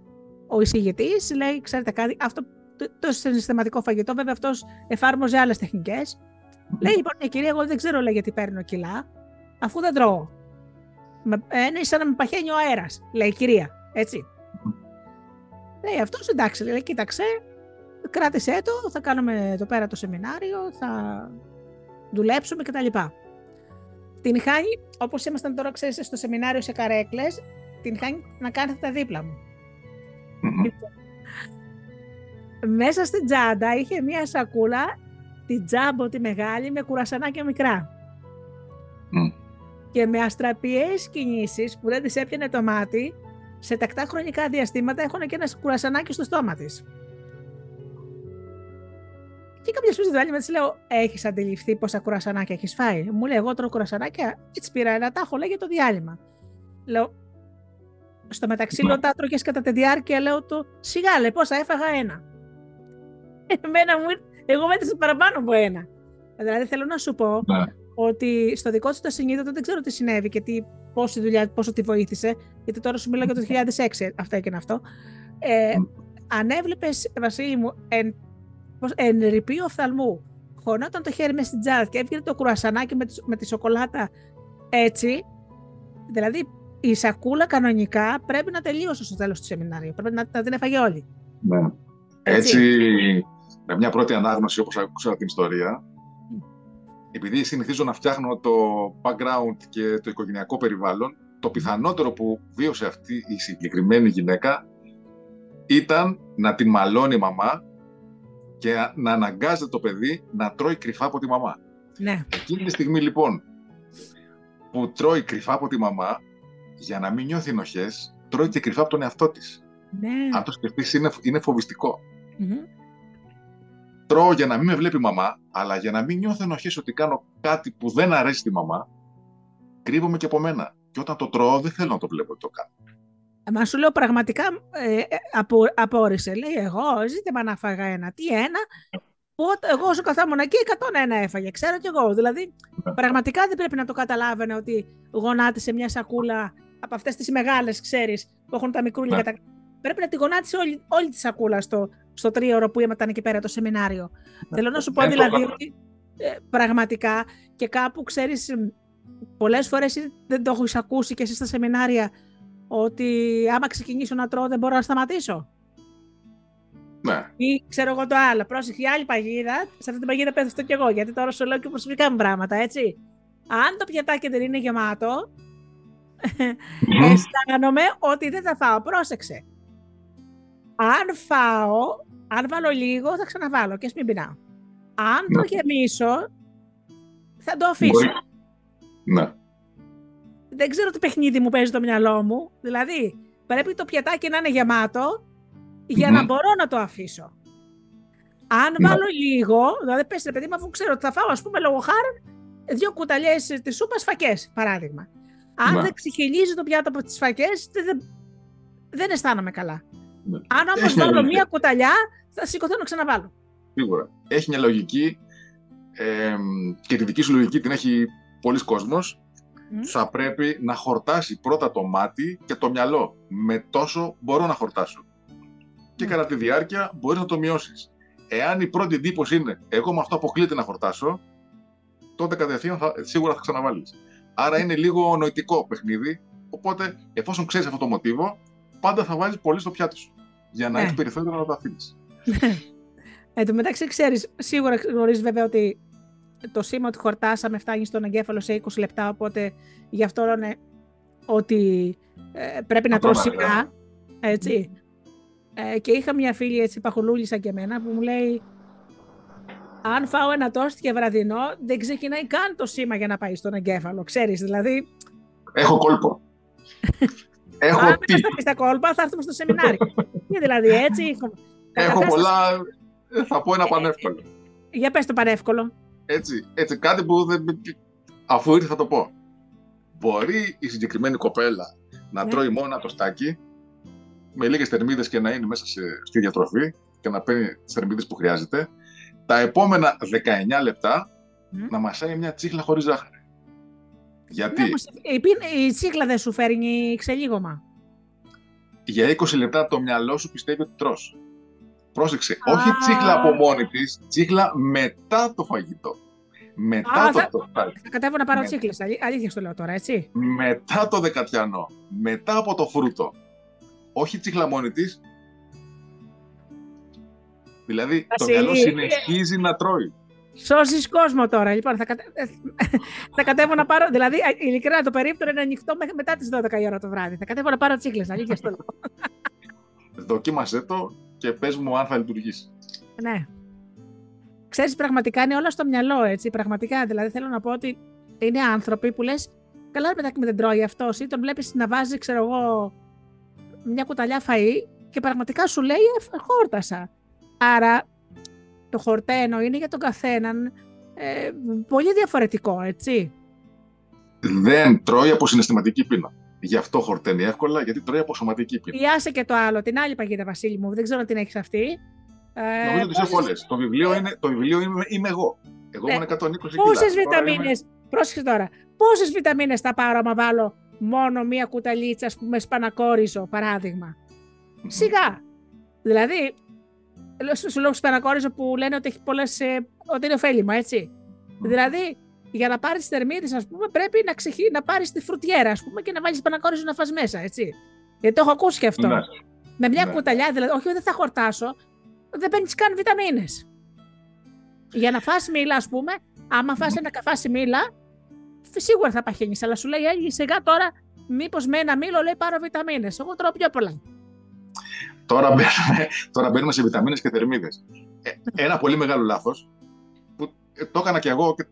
ο εισηγητής, λέει, ξέρετε κάτι, αυτό το, το συναισθηματικό φαγητό, βέβαια αυτός εφάρμοζε άλλες τεχνικές. Mm. Λέει λοιπόν, ναι κυρία, εγώ δεν ξέρω λέει, γιατί παίρνω κιλά, αφού δεν τρώω. Είναι σαν να με παχαίνει ο αέρας, λέει η κυρία, έτσι. Λέει αυτός, εντάξει, λέει, κοίταξε, κράτησέ το, θα κάνουμε εδώ πέρα το σεμινάριο, θα δουλέψουμε κτλ. Την χάνει, όπως ήμασταν τώρα, ξέρεις, στο σεμινάριο σε καρέκλες, την χάνει να κάνετε τα δίπλα μου. Μέσα στην τσάντα είχε μία σακούλα, την τζάμπο τη μεγάλη, με κουρασανάκια μικρά. Και με αστραπιές κινήσεις που δεν της έπιανε το μάτι, σε τακτά χρονικά διαστήματα έχουν και ένα κουρασανάκι στο στόμα της. Και κάποια στιγμή στην άλλη με της λέω, έχεις αντιληφθεί πόσα κουρασανάκια έχεις φάει? Μου λέει, εγώ τρώω κουρασανάκια, έτσι πήρα ένα τάχο, λέει, για το διάλειμμα. Λέω, στο μεταξύ λέω, τα τρώγες κατά τη διάρκεια, λέω, το σιγά, λέει, πόσα έφαγα? Ένα. Εμένα μου, εγώ μέτρησα παραπάνω από ένα. Δηλαδή θέλω να σου πω, ότι στο δικό της το συνείδητο δεν ξέρω τι συνέβη και τι, πόση δουλειά, πόσο τη βοήθησε, γιατί τώρα σου μιλάω για το δύο χιλιάδες έξι, αυτό έκανε αυτό. Ε, αν έβλεπες, Βασίλη μου, εν, εν ρηπείο οφθαλμού, χωνόταν το χέρι μες στην τζάτ και έβγαινε το κρουασανάκι με τη, με τη σοκολάτα έτσι, δηλαδή η σακούλα κανονικά πρέπει να τελείωσε στο τέλος του σεμινάριου, πρέπει να, να την έφαγε όλη. Ναι. Έτσι, έτσι, με μια πρώτη ανάγνωση όπως άκουσα την ιστορία, επειδή συνηθίζω να φτιάχνω το background και το οικογενειακό περιβάλλον, το πιθανότερο που βίωσε αυτή η συγκεκριμένη γυναίκα ήταν να την μαλώνει η μαμά και να αναγκάζεται το παιδί να τρώει κρυφά από τη μαμά. Ναι. Εκείνη τη στιγμή λοιπόν που τρώει κρυφά από τη μαμά, για να μην νιώθει ενοχές, τρώει και κρυφά από τον εαυτό της. Ναι. Αν το σκεφτείς, είναι, είναι φοβιστικό. Mm-hmm. Τρώω για να μην με βλέπει η μαμά, αλλά για να μην νιώθω ενοχές ότι κάνω κάτι που δεν αρέσει τη μαμά, κρύβομαι και από μένα. Και όταν το τρώω, δεν θέλω να το βλέπω ότι το κάνω. Μα σου λέω πραγματικά, ε, απο, απόρρισε. Λέει, εγώ ζήτε με να φάγα ένα. Τι ένα, που εγώ όσο καθόμουν εκεί, εκατόν ένα έφαγε. Ξέρω κι εγώ. Δηλαδή, πραγματικά δεν πρέπει να το καταλάβαινε ότι γονάτισε μια σακούλα από αυτές τις μεγάλες, ξέρεις, που έχουν τα μικρούλια. Ναι. Κατα... Πρέπει να τη γονάτισε όλη, όλη τη σακούλα στο, στο τρίωρο που ήμασταν εκεί πέρα το σεμινάριο. Ναι. Θέλω να σου πω ναι, δηλαδή ναι. ότι ε, πραγματικά και κάπου ξέρεις, πολλές φορές δεν το έχεις ακούσει και εσύ στα σεμινάρια. Ότι άμα ξεκινήσω να τρώω δεν μπορώ να σταματήσω. Ναι. Ή ξέρω εγώ το άλλο. Πρόσεχε, η άλλη παγίδα, σε αυτή την παγίδα πέθασα κι εγώ. Γιατί τώρα σου λέω και προσωπικά μου πράγματα, έτσι. Αν το πιατάκι δεν είναι γεμάτο, mm-hmm. αισθάνομαι ότι δεν θα φάω. Πρόσεξε. Αν φάω, αν βάλω λίγο, θα ξαναβάλω και ας μην πεινάω. Αν ναι. το γεμίσω, θα το αφήσω. Ναι. Δεν ξέρω τι παιχνίδι μου παίζει το μυαλό μου. Δηλαδή, πρέπει το πιατάκι να είναι γεμάτο για mm. να μπορώ να το αφήσω. Αν mm. βάλω λίγο, δηλαδή πες ρε παιδί μου, αφού ξέρω ότι θα φάω, ας πούμε, λόγω χάρη, δύο κουταλιές της σούπας φακές, παράδειγμα. Αν mm. δεν ξεχυλίζει το πιάτο από τις φακές, δεν, δεν αισθάνομαι καλά. Mm. Αν όμως βάλω μια, μια κουταλιά, θα σηκωθώ να ξαναβάλω. Σίγουρα. Έχει μια λογική ε, και τη δική σου λογική την έχει πολλοί κόσμος. Θα πρέπει να χορτάσει πρώτα το μάτι και το μυαλό. Με τόσο μπορώ να χορτάσω. Και κατά τη διάρκεια μπορείς να το μειώσεις. Εάν η πρώτη εντύπωση είναι εγώ με αυτό αποκλείται να χορτάσω, τότε κατευθείαν θα, σίγουρα θα ξαναβάλεις. Άρα είναι λίγο νοητικό παιχνίδι. Οπότε εφόσον ξέρεις αυτό το μοτίβο, πάντα θα βάζεις πολύ στο πιάτο σου. Για να ε. έχεις περιθώριο να το αφήνεις. Εν τω μεταξύ ξέρεις, σίγουρα γνωρίζεις βέβαια ότι το σήμα ότι χορτάσαμε φτάνει στον εγκέφαλο σε είκοσι λεπτά, οπότε γι' αυτό λένε ότι ε, πρέπει να τρώω σιγά, έτσι. Ε, και είχα μια φίλη, έτσι, παχουλούλησα και εμένα, που μου λέει αν φάω ένα τόστ και βραδινό, δεν ξεκινάει καν το σήμα για να πάει στον εγκέφαλο, ξέρεις, δηλαδή. Έχω κόλπο. Έχω τι. Αν κατασταθείς τα κόλπα, θα έρθουμε στο σεμινάριο. Και δηλαδή, έτσι. Έχω, έχω πολλά, θα πω ένα πανεύκολο. Ε, για πες το πανεύκολο. Έτσι, έτσι, κάτι που δεν... αφού ήρθε θα το πω. Μπορεί η συγκεκριμένη κοπέλα να ναι. τρώει μόνο ένα τοστάκι με λίγες θερμίδες και να είναι μέσα σε, στη διατροφή και να παίρνει τις θερμίδες που χρειάζεται. Τα επόμενα δεκαεννιά λεπτά mm. να μασάει μια τσίχλα χωρίς ζάχαρη. Γιατί... Ναι, όμως, η τσίχλα δεν σου φέρνει ξελίγωμα. Για είκοσι λεπτά το μυαλό σου πιστεύει ότι τρως. Πρόσεξε, ah. όχι τσίχλα από μόνη της, τσίχλα μετά το φαγητό. Μετά ah, το τοστάκι. Θα κατέβω να πάρω με... τσίχλες, αλήθεια στο λέω τώρα, έτσι. Μετά το δεκατιανό, μετά από το φρούτο. Όχι τσίχλα μόνη της. Δηλαδή, Βασίλη, το μυαλό συνεχίζει να τρώει. Σώσεις κόσμο τώρα, λοιπόν, θα, κατε... θα κατέβω να πάρω, δηλαδή, ειλικρινά το περίπτωρο είναι ανοιχτό μετά τις δώδεκα η ώρα το βράδυ. Θα κατέβω να πάρω τσίχλες, αλήθεια στο λέω. Δοκίμασέ το. Και πες μου αν θα λειτουργήσει. Ναι. Ξέρεις, πραγματικά είναι όλα στο μυαλό, έτσι. Πραγματικά, δηλαδή θέλω να πω ότι είναι άνθρωποι που λες, καλά ρε παιδάκι μου δεν τρώει αυτός, ή τον βλέπεις να βάζει, ξέρω εγώ, μια κουταλιά φαΐ και πραγματικά σου λέει, χόρτασα. Άρα, το χορταίνω είναι για τον καθέναν ε, πολύ διαφορετικό, έτσι. Δεν τρώει από συναισθηματική πείνα. Γι' αυτό χορταίνει εύκολα, γιατί τρώει από σωματική πείνα. Πιάσε και το άλλο, την άλλη παγίδα, Βασίλη μου, δεν ξέρω τι έχεις αυτή. Νομίζω ότι τις έχω όλες. Το βιβλίο, είναι, το βιβλίο είμαι, είμαι εγώ. Εγώ είμαι εκατόν είκοσι κιλά. Πόσες βιταμίνες, είμαι... πρόσεχε τώρα, πόσες βιταμίνες θα πάρω άμα βάλω μόνο μία κουταλίτσα, ας πούμε, σπανακόριζο, παράδειγμα. Mm-hmm. Σιγά. Δηλαδή, σου λέω σπανακόριζο που λένε ότι, έχει πολλές, ότι είναι ωφέλιμα, έτσι. Mm-hmm. Δηλαδή, για να πάρεις θερμίδες, ας πούμε, πρέπει να, ξεχύ... να πάρεις τη φρουτιέρα, ας πούμε, και να βάλεις πανακόριζο να φας μέσα, έτσι. Γιατί το έχω ακούσει και αυτό. Ναι. Με μια ναι. κουταλιά, δηλαδή, όχι, δεν θα χορτάσω, δεν παίρνεις καν βιταμίνες. Για να φας μήλα, ας πούμε, άμα φας ένα καφάσι μήλα, σίγουρα θα παχύνεις, αλλά σου λέει, σιγά τώρα, μήπως με ένα μήλο, λέει, πάρω βιταμίνες. Εγώ τρώω πιο πολλά. Τώρα μπαίνουμε, τώρα μπαίνουμε σε βιταμίνες και θερμίδες. Ένα πολύ μεγάλο λάθος που το έκανα και εγώ και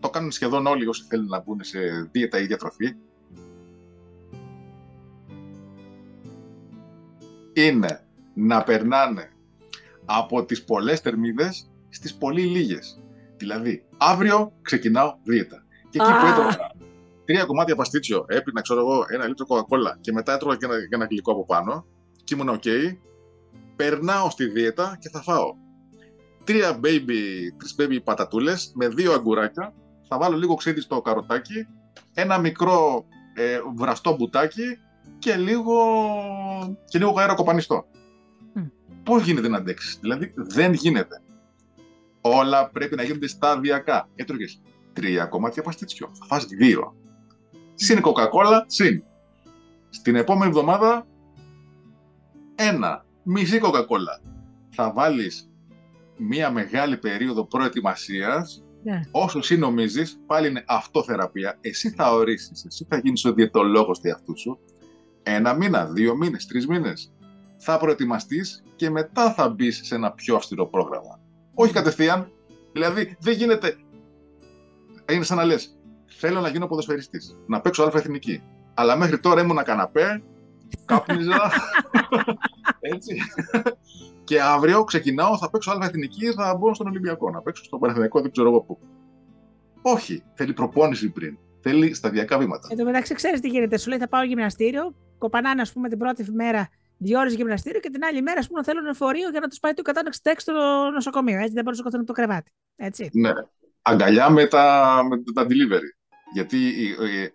το κάνουν σχεδόν όλοι όσοι θέλουν να μπουν σε δίαιτα ή διατροφή, είναι να περνάνε από τις πολλές θερμίδες στις πολύ λίγες. Δηλαδή, αύριο ξεκινάω δίαιτα. Και εκεί που έτρωγα τρία κομμάτια παστίτσιο, έπινα, ξέρω εγώ, ένα λίτρο κοκακόλα και μετά έτρωγα και ένα, και ένα γλυκό από πάνω και ήμουν ok, περνάω στη δίαιτα και θα φάω τρία baby, τρεις baby πατατούλες με δύο αγκουράκια, θα βάλω λίγο ξύδι στο καροτάκι, ένα μικρό ε, βραστό μπουτάκι και λίγο, και λίγο αέρα κοπανιστό. Mm. Πώς γίνεται να αντέξεις? Δηλαδή δεν γίνεται. Όλα πρέπει να γίνονται σταδιακά. Έτρωγες τρία κομμάτια παστίτσιο, θα φας δύο. Συν κοκακόλα, συν. Στην επόμενη εβδομάδα, ένα, μισή κοκακόλα. Θα βάλεις μία μεγάλη περίοδο προετοιμασίας, yeah. Όσο εσύ νομίζεις, πάλι είναι αυτοθεραπεία. Εσύ θα ορίσεις, εσύ θα γίνεις ο διαιτολόγος του εαυτού σου. Ένα μήνα, δύο μήνες, τρεις μήνες. Θα προετοιμαστείς και μετά θα μπεις σε ένα πιο αυστηρό πρόγραμμα. Όχι κατευθείαν. Δηλαδή, δεν γίνεται. Είναι σαν να λες, θέλω να γίνω ποδοσφαιριστής, να παίξω αλφα εθνική. Αλλά μέχρι τώρα ήμουν καναπέ, κάπνιζα. Έτσι. Και αύριο ξεκινάω, θα παίξω αλφα εθνική, θα μπω στον Ολυμπιακό, να παίξω στον Παναθηναϊκό, δεν ξέρω εγώ πού. Όχι. Θέλει προπόνηση πριν. Θέλει σταδιακά βήματα. Εν τω μεταξύ, ξέρεις τι γίνεται. Σου λέει, θα πάω γυμναστήριο, κοπανάνε, ας πούμε, την πρώτη μέρα δύο ώρες γυμναστήριο και την άλλη μέρα, ας πούμε, θέλουν εμφορείο για να τους πάει το εκατόν εξήντα έξι στο νοσοκομείο. Έτσι, δεν μπορούν να σηκωθούν από το κρεβάτι. Έτσι. Ναι. Αγκαλιά με τα, με τα delivery. Γιατί η, η, η,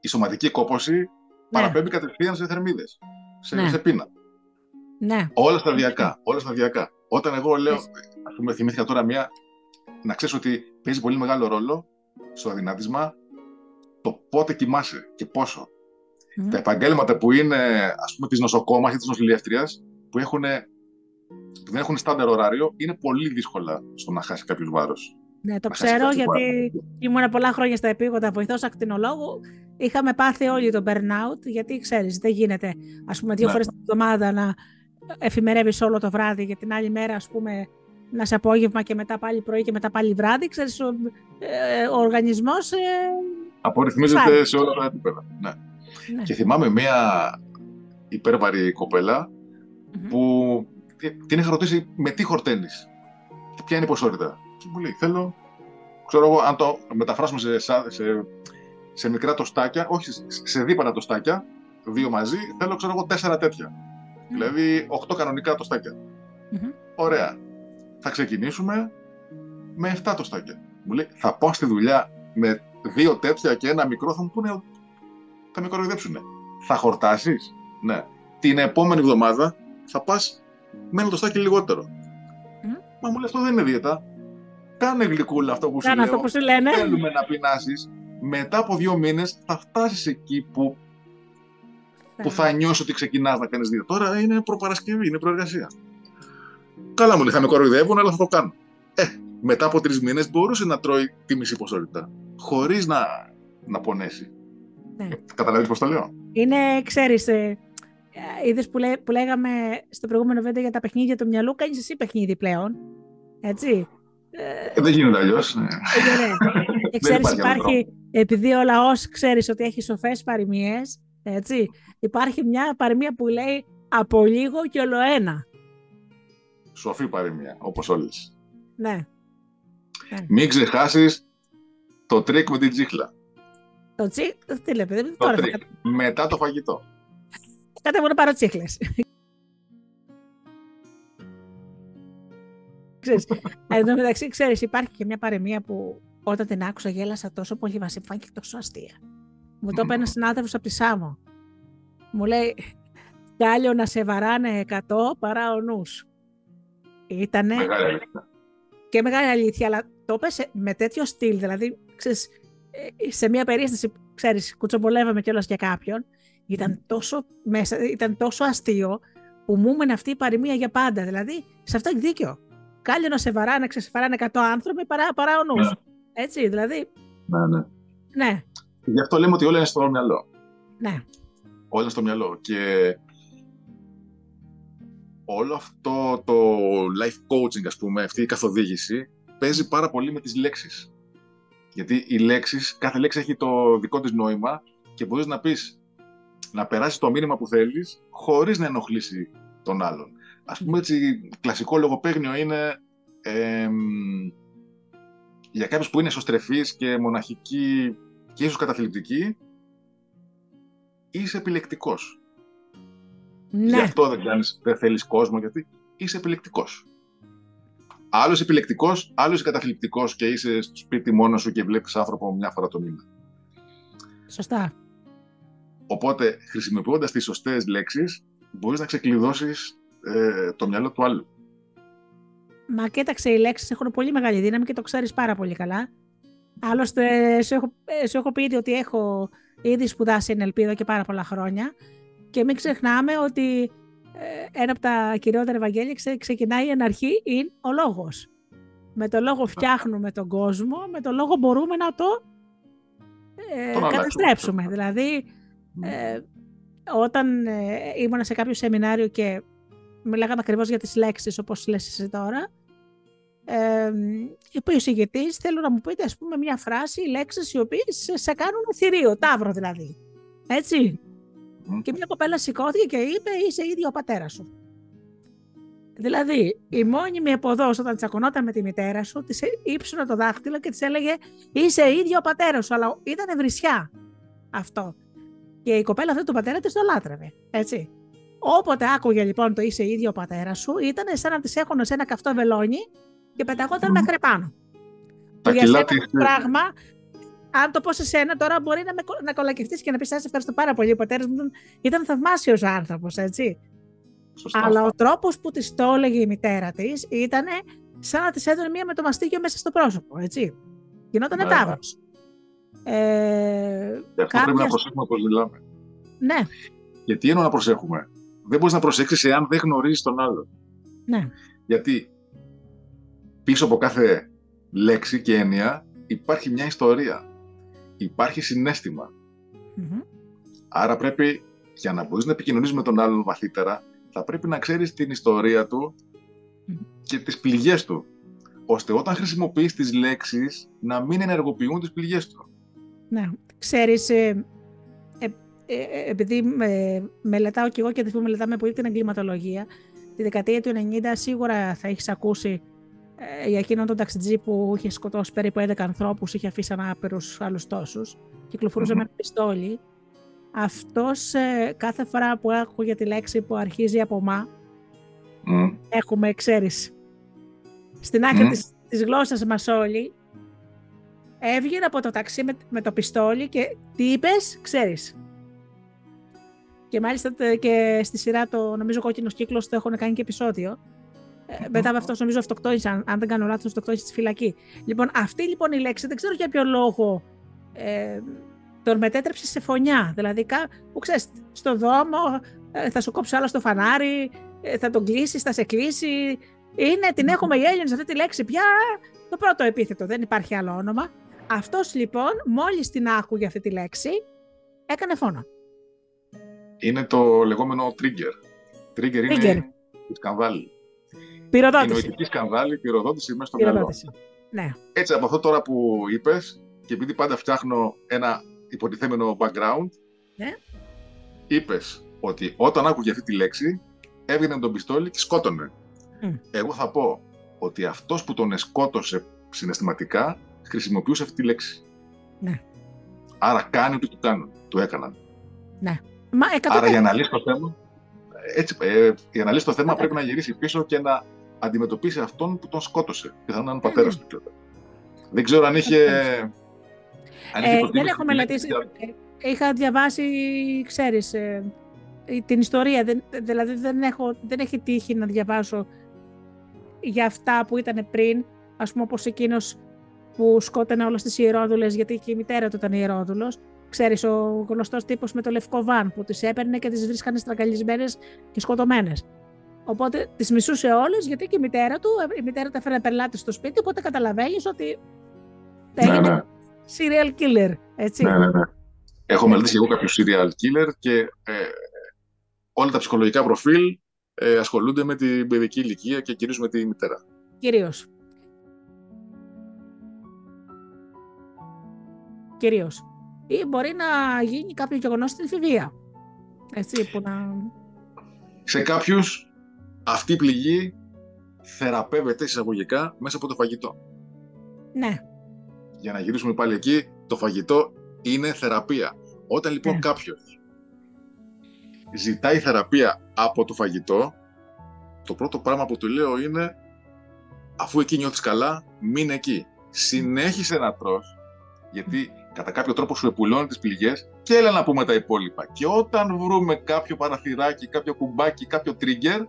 η σωματική κόπωση, ναι, παραπέμπει κατευθείαν σε θερμίδες, σε, ναι, σε πείνα. Ναι. Όλα σταδιακά, όλα σταδιακά. Όταν εγώ λέω, ας πούμε, θυμήθηκα τώρα μία, να ξέρεις ότι παίζει πολύ μεγάλο ρόλο στο αδυνάτισμα το πότε κοιμάσαι και πόσο. Mm. Τα επαγγέλματα που είναι, ας πούμε, της νοσοκόμας ή της νοσηλεύτριας, που, έχουν, που δεν έχουν στάνταρ ωράριο, είναι πολύ δύσκολα στο να χάσει κάποιος βάρος. Ναι, το να ξέρω, γιατί ήμουν πολλά χρόνια στα επίγοντα βοηθός ακτινολόγου. Είχαμε πάθει όλοι το burnout, γιατί ξέρεις, δεν γίνεται, ας πούμε, δύο, ναι, φορές την εβδομάδα να εφημερεύεις όλο το βράδυ για την άλλη μέρα, ας πούμε, να σε απόγευμα και μετά πάλι πρωί και μετά πάλι βράδυ. Ξέρεις, ο, ε, ο οργανισμός... Ε, απορριθμίζεται σε όλα τα επίπεδα. Ναι. Ναι. Και θυμάμαι μία υπέρβαρη κοπέλα, mm-hmm, που την είχα ρωτήσει με τι χορταίνεις, ποια είναι η ποσότητα. Και μου λέει, θέλω, ξέρω εγώ, αν το μεταφράσουμε σε, σε, σε, σε μικρά τοστάκια, όχι σε δίπανα τοστάκια, δύο μαζί, θέλω, ξέρω εγώ, τέσσερα τέτοια. Mm-hmm. Δηλαδή, οκτώ κανονικά τοστάκια. Mm-hmm. Ωραία. Θα ξεκινήσουμε με εφτά τοστάκια. Μου λέει, θα πάω στη δουλειά με δύο τέτοια και ένα μικρό, θα μου πούνε, θα με κοροϊδέψουνε. Θα χορτάσεις, ναι. Την επόμενη εβδομάδα θα πας με ένα τοστάκι λιγότερο. Mm. Μα μου λέει, αυτό δεν είναι δίαιτα. Κάνε γλυκούλα αυτό που σου λέω. Αυτό που σου λένε. Θέλουμε να πεινάσεις. Μετά από δύο μήνες θα φτάσεις εκεί που, που θα νιώσεις ότι ξεκινάς να κάνεις δίαιτα. Τώρα είναι προπαρασκευή, είναι προεργασία. Καλά, μου λέει, θα με κοροϊδεύουν, αλλά θα το κάνω. Ε, μετά από τρεις μήνες μπορούσε να τρώει τη μισή ποσότητα, χωρίς να, να πονέσει. Ναι. Καταλαβαίνεις πώς το λέω? Είναι, ξέρεις, ε, είδες που, λέ, που λέγαμε στο προηγούμενο βίντεο για τα παιχνίδια του μυαλού, κάνεις εσύ παιχνίδι πλέον, έτσι. Ε, δεν γίνεται αλλιώς. Ναι. Ε, ναι. ε, ξέρεις, υπάρχει, επειδή ο λαός ξέρεις ότι έχει σοφές παροιμίες, έτσι, υπάρχει μια παροιμία που λέει από λίγο και ολοένα. Σοφή παροιμία, όπως όλες. Ναι. Μην ξεχάσεις το τρίκ με την τσίχλα. Το τσίχλα, τι λέμε, δεν το τρίκ. Θα... Μετά το φαγητό. Κάτε μόνο πάρω τσίχλες. Ξέρεις, εν τω μεταξύ, ξέρεις, υπάρχει και μια παροιμία που όταν την άκουσα γέλασα τόσο πολύ, μας φάνηκε τόσο αστεία. Μου το είπε ένας συνάδελφος από τη Σάμο. Μου λέει, «Κάλλιο να σε βαράνε εκατό παρά ο νους». Ήτανε μεγάλη και μεγάλη αλήθεια, αλλά το έπεσε με τέτοιο στυλ, δηλαδή, ξέρεις, σε μια περίσταση, ξέρεις, κουτσομπολεύαμε κιόλας για κάποιον, ήταν τόσο, μέσα, ήταν τόσο αστείο που μου έμενε αυτή η παροιμία για πάντα, δηλαδή, σε αυτό έχει δίκιο. Κάλλιο να σε βαράνε, σε βαράνε εκατό άνθρωποι παρά, παρά ο νους. Ναι. Έτσι, δηλαδή. Ναι, ναι. Ναι. Γι' αυτό λέμε ότι όλα είναι στο μυαλό. Ναι. Όλα στο μυαλό και... όλο αυτό το life coaching, ας πούμε, αυτή η καθοδήγηση, παίζει πάρα πολύ με τις λέξεις. Γιατί οι λέξεις, κάθε λέξη έχει το δικό της νόημα και μπορείς να πεις, να περάσεις το μήνυμα που θέλεις, χωρίς να ενοχλήσει τον άλλον. Ας πούμε έτσι, κλασικό λογοπαίγνιο είναι ε, για κάποιους που είναι εσωστρεφείς και μοναχικοί και ίσως καταθλιπτικοί, είσαι επιλεκτικός. Ναι. Γι' αυτό δεν, κάνεις, δεν θέλεις κόσμο, γιατί είσαι επιλεκτικός. Άλλος επιλεκτικός, άλλος καταθλιπτικός και είσαι στο σπίτι μόνος σου και βλέπεις άνθρωπο μια φορά το μήνα. Σωστά. Οπότε, χρησιμοποιώντας τις σωστές λέξεις, μπορείς να ξεκλειδώσεις ε, το μυαλό του άλλου. Μα κοίταξε, οι λέξεις έχουν πολύ μεγάλη δύναμη και το ξέρεις πάρα πολύ καλά. Άλλωστε, σου έχω, σου έχω πει ήδη ότι έχω ήδη σπουδάσει εν ελπίδα και πάρα πολλά χρόνια. Και μην ξεχνάμε ότι ε, ένα από τα κυριότερα Ευαγγέλια ξε, ξεκινάει εν αρχή είναι ο λόγος. Με το λόγο φτιάχνουμε τον κόσμο, με το λόγο μπορούμε να το ε, καταστρέψουμε. Δηλαδή, ε, όταν ε, ήμουν σε κάποιο σεμινάριο και μιλάγαμε ακριβώς για τις λέξεις, όπως λες εσύ τώρα, ε, είπε ο συγγετής, θέλω να μου πείτε, ας πούμε, μια φράση, λέξεις οι οποίες σε κάνουν θηρίο, ταύρο δηλαδή. Έτσι. Και μια κοπέλα σηκώθηκε και είπε είσαι ίδιο ο πατέρας σου. Δηλαδή η μόνιμη αποδός όταν τσακωνόταν με τη μητέρα σου της ύψωνε το δάχτυλο και της έλεγε είσαι ίδιο ο πατέρας σου, αλλά ήταν βρισιά αυτό. Και η κοπέλα αυτή του πατέρα της το λάτρευε, έτσι. Όποτε άκουγε λοιπόν το είσαι ίδιο ο πατέρας σου, ήταν σαν να της έχωνε σε ένα καυτό βελόνι και πεταγόταν mm. μέχρι πάνω. Για σένα το πράγμα... Αν το πω σε σένα, τώρα μπορεί να, με, να κολακευτείς και να πεις «Σας ευχαριστώ πάρα πολύ, ο πατέρας μου ήταν θαυμάσιος άνθρωπος», έτσι. Σωστά. Αλλά ο τρόπος που της το έλεγε η μητέρα της ήταν σαν να της έδωνε μία με το μαστίγιο μέσα στο πρόσωπο, έτσι. Γινότανε τάβρος. Ε, αυτό κάποια... πρέπει να προσέχουμε πώς μιλάμε. Ναι. Γιατί εννοώ να προσέχουμε. Δεν μπορείς να προσέξεις εάν δεν γνωρίζεις τον άλλον. Ναι. Γιατί πίσω από κάθε λέξη και έννοια υπάρχει μια ιστορία. Υπάρχει συναίσθημα. Mm-hmm. Άρα πρέπει, για να μπορείς να επικοινωνήσεις με τον άλλον βαθύτερα, θα πρέπει να ξέρεις την ιστορία του mm-hmm. και τις πληγές του, ώστε όταν χρησιμοποιείς τις λέξεις να μην ενεργοποιούν τις πληγές του. Ναι. Ξέρεις, ε, ε, ε, επειδή με, μελετάω κι εγώ και δεν μελετάμε πολύ την εγκληματολογία, τη δεκαετία του ενενήντα σίγουρα θα έχεις ακούσει ε, για εκείνον τον ταξιτζή που είχε σκοτώσει περίπου έντεκα ανθρώπους, είχε αφήσει ανάπηρους άλλους τόσους, κυκλοφορούσε mm-hmm. με ένα πιστόλι. Αυτός ε, κάθε φορά που άκουγε τη λέξη που αρχίζει από «μα», mm. έχουμε, ξέρεις, στην άκρη mm. της, της γλώσσας μας όλοι, έβγαινε από το ταξί με, με το πιστόλι και τι είπες, ξέρεις. Και μάλιστα και στη σειρά το, νομίζω, κόκκινος κύκλος το έχουν κάνει και επεισόδιο. Μετά από αυτό, νομίζω, αυτοκτόνησε. Αν, αν δεν κάνω λάθος, αυτοκτόνησε στη φυλακή. Λοιπόν, αυτή λοιπόν η λέξη, δεν ξέρω για ποιο λόγο ε, τον μετέτρεψε σε φωνιά. Δηλαδή, κά, που ξέρεις, στο δρόμο ε, θα σου κόψει άλλο στο φανάρι, ε, θα τον κλείσει, θα σε κλείσει. Είναι, την έχουμε οι Έλληνες αυτή τη λέξη πια. Το πρώτο επίθετο, δεν υπάρχει άλλο όνομα. Αυτός λοιπόν, μόλις την άκουγε αυτή τη λέξη, έκανε φόνο. Είναι το λεγόμενο trigger. Trigger, trigger. είναι το σκανδάλι. Πυροδότηση. Η νοητική σκανδάλι, πυροδότηση μέσα στο μυαλό. Ναι. Έτσι, από αυτό τώρα που είπες, και επειδή πάντα φτιάχνω ένα υποτιθέμενο background, ναι. είπες ότι όταν άκουγε αυτή τη λέξη, έβγαινε με τον πιστόλι και σκότωνε. Mm. Εγώ θα πω ότι αυτός που τον σκότωσε συναισθηματικά χρησιμοποιούσε αυτή τη λέξη. Ναι. Άρα κάνει ό,τι του κάνουν. Του έκαναν. Ναι. Μα, Άρα για να λύσει το θέμα. Έτσι, ε, για να λύσει το θέμα, πρέπει να γυρίσει πίσω και να αντιμετωπίσει αυτόν που τον σκότωσε. Πιθανόν να είναι ο πατέρας του. Δεν ξέρω αν είχε. Αν είχε ε, δεν έχω μελετήσει. Και... Είχα διαβάσει, ξέρεις, ε, την ιστορία. Δεν, δηλαδή δεν, έχω, δεν έχει τύχει να διαβάσω για αυτά που ήταν πριν. Ας πούμε, όπως εκείνος που σκότανε όλες τις ιερόδουλες, γιατί και η μητέρα του ήταν ιερόδουλος. Ξέρεις, ο γνωστός τύπος με το λευκό βαν που τις έπαιρνε και τις βρίσκανε στραγγαλισμένες και σκοτωμένες. Οπότε τις μισούσε όλες, γιατί και η μητέρα του, η μητέρα τα έφερε πελάτη στο σπίτι, οπότε καταλαβαίνεις ότι τα έγινε ναι, ναι. serial killer, έτσι. Ναι, ναι, ναι. Έχω μελετήσει εγώ κάποιους serial killer και ε, όλα τα ψυχολογικά προφίλ ε, ασχολούνται με την παιδική ηλικία και κυρίως με τη μητέρα. Κυρίως. Κυρίως. Ή μπορεί να γίνει κάποιο γεγονός στην εφηβεία. Έτσι, που να... Σε κάποιους αυτή η πληγή θεραπεύεται εισαγωγικά μέσα από το φαγητό. Ναι. Για να γυρίσουμε πάλι εκεί, το φαγητό είναι θεραπεία. Όταν λοιπόν ναι. κάποιος ζητάει θεραπεία από το φαγητό, το πρώτο πράγμα που του λέω είναι, αφού εκεί νιώθεις καλά, μείνε εκεί. Συνέχισε να τρως, γιατί κατά κάποιο τρόπο σου επουλώνει τις πληγές και έλα να πούμε τα υπόλοιπα. Και όταν βρούμε κάποιο παραθυράκι, κάποιο κουμπάκι, κάποιο trigger,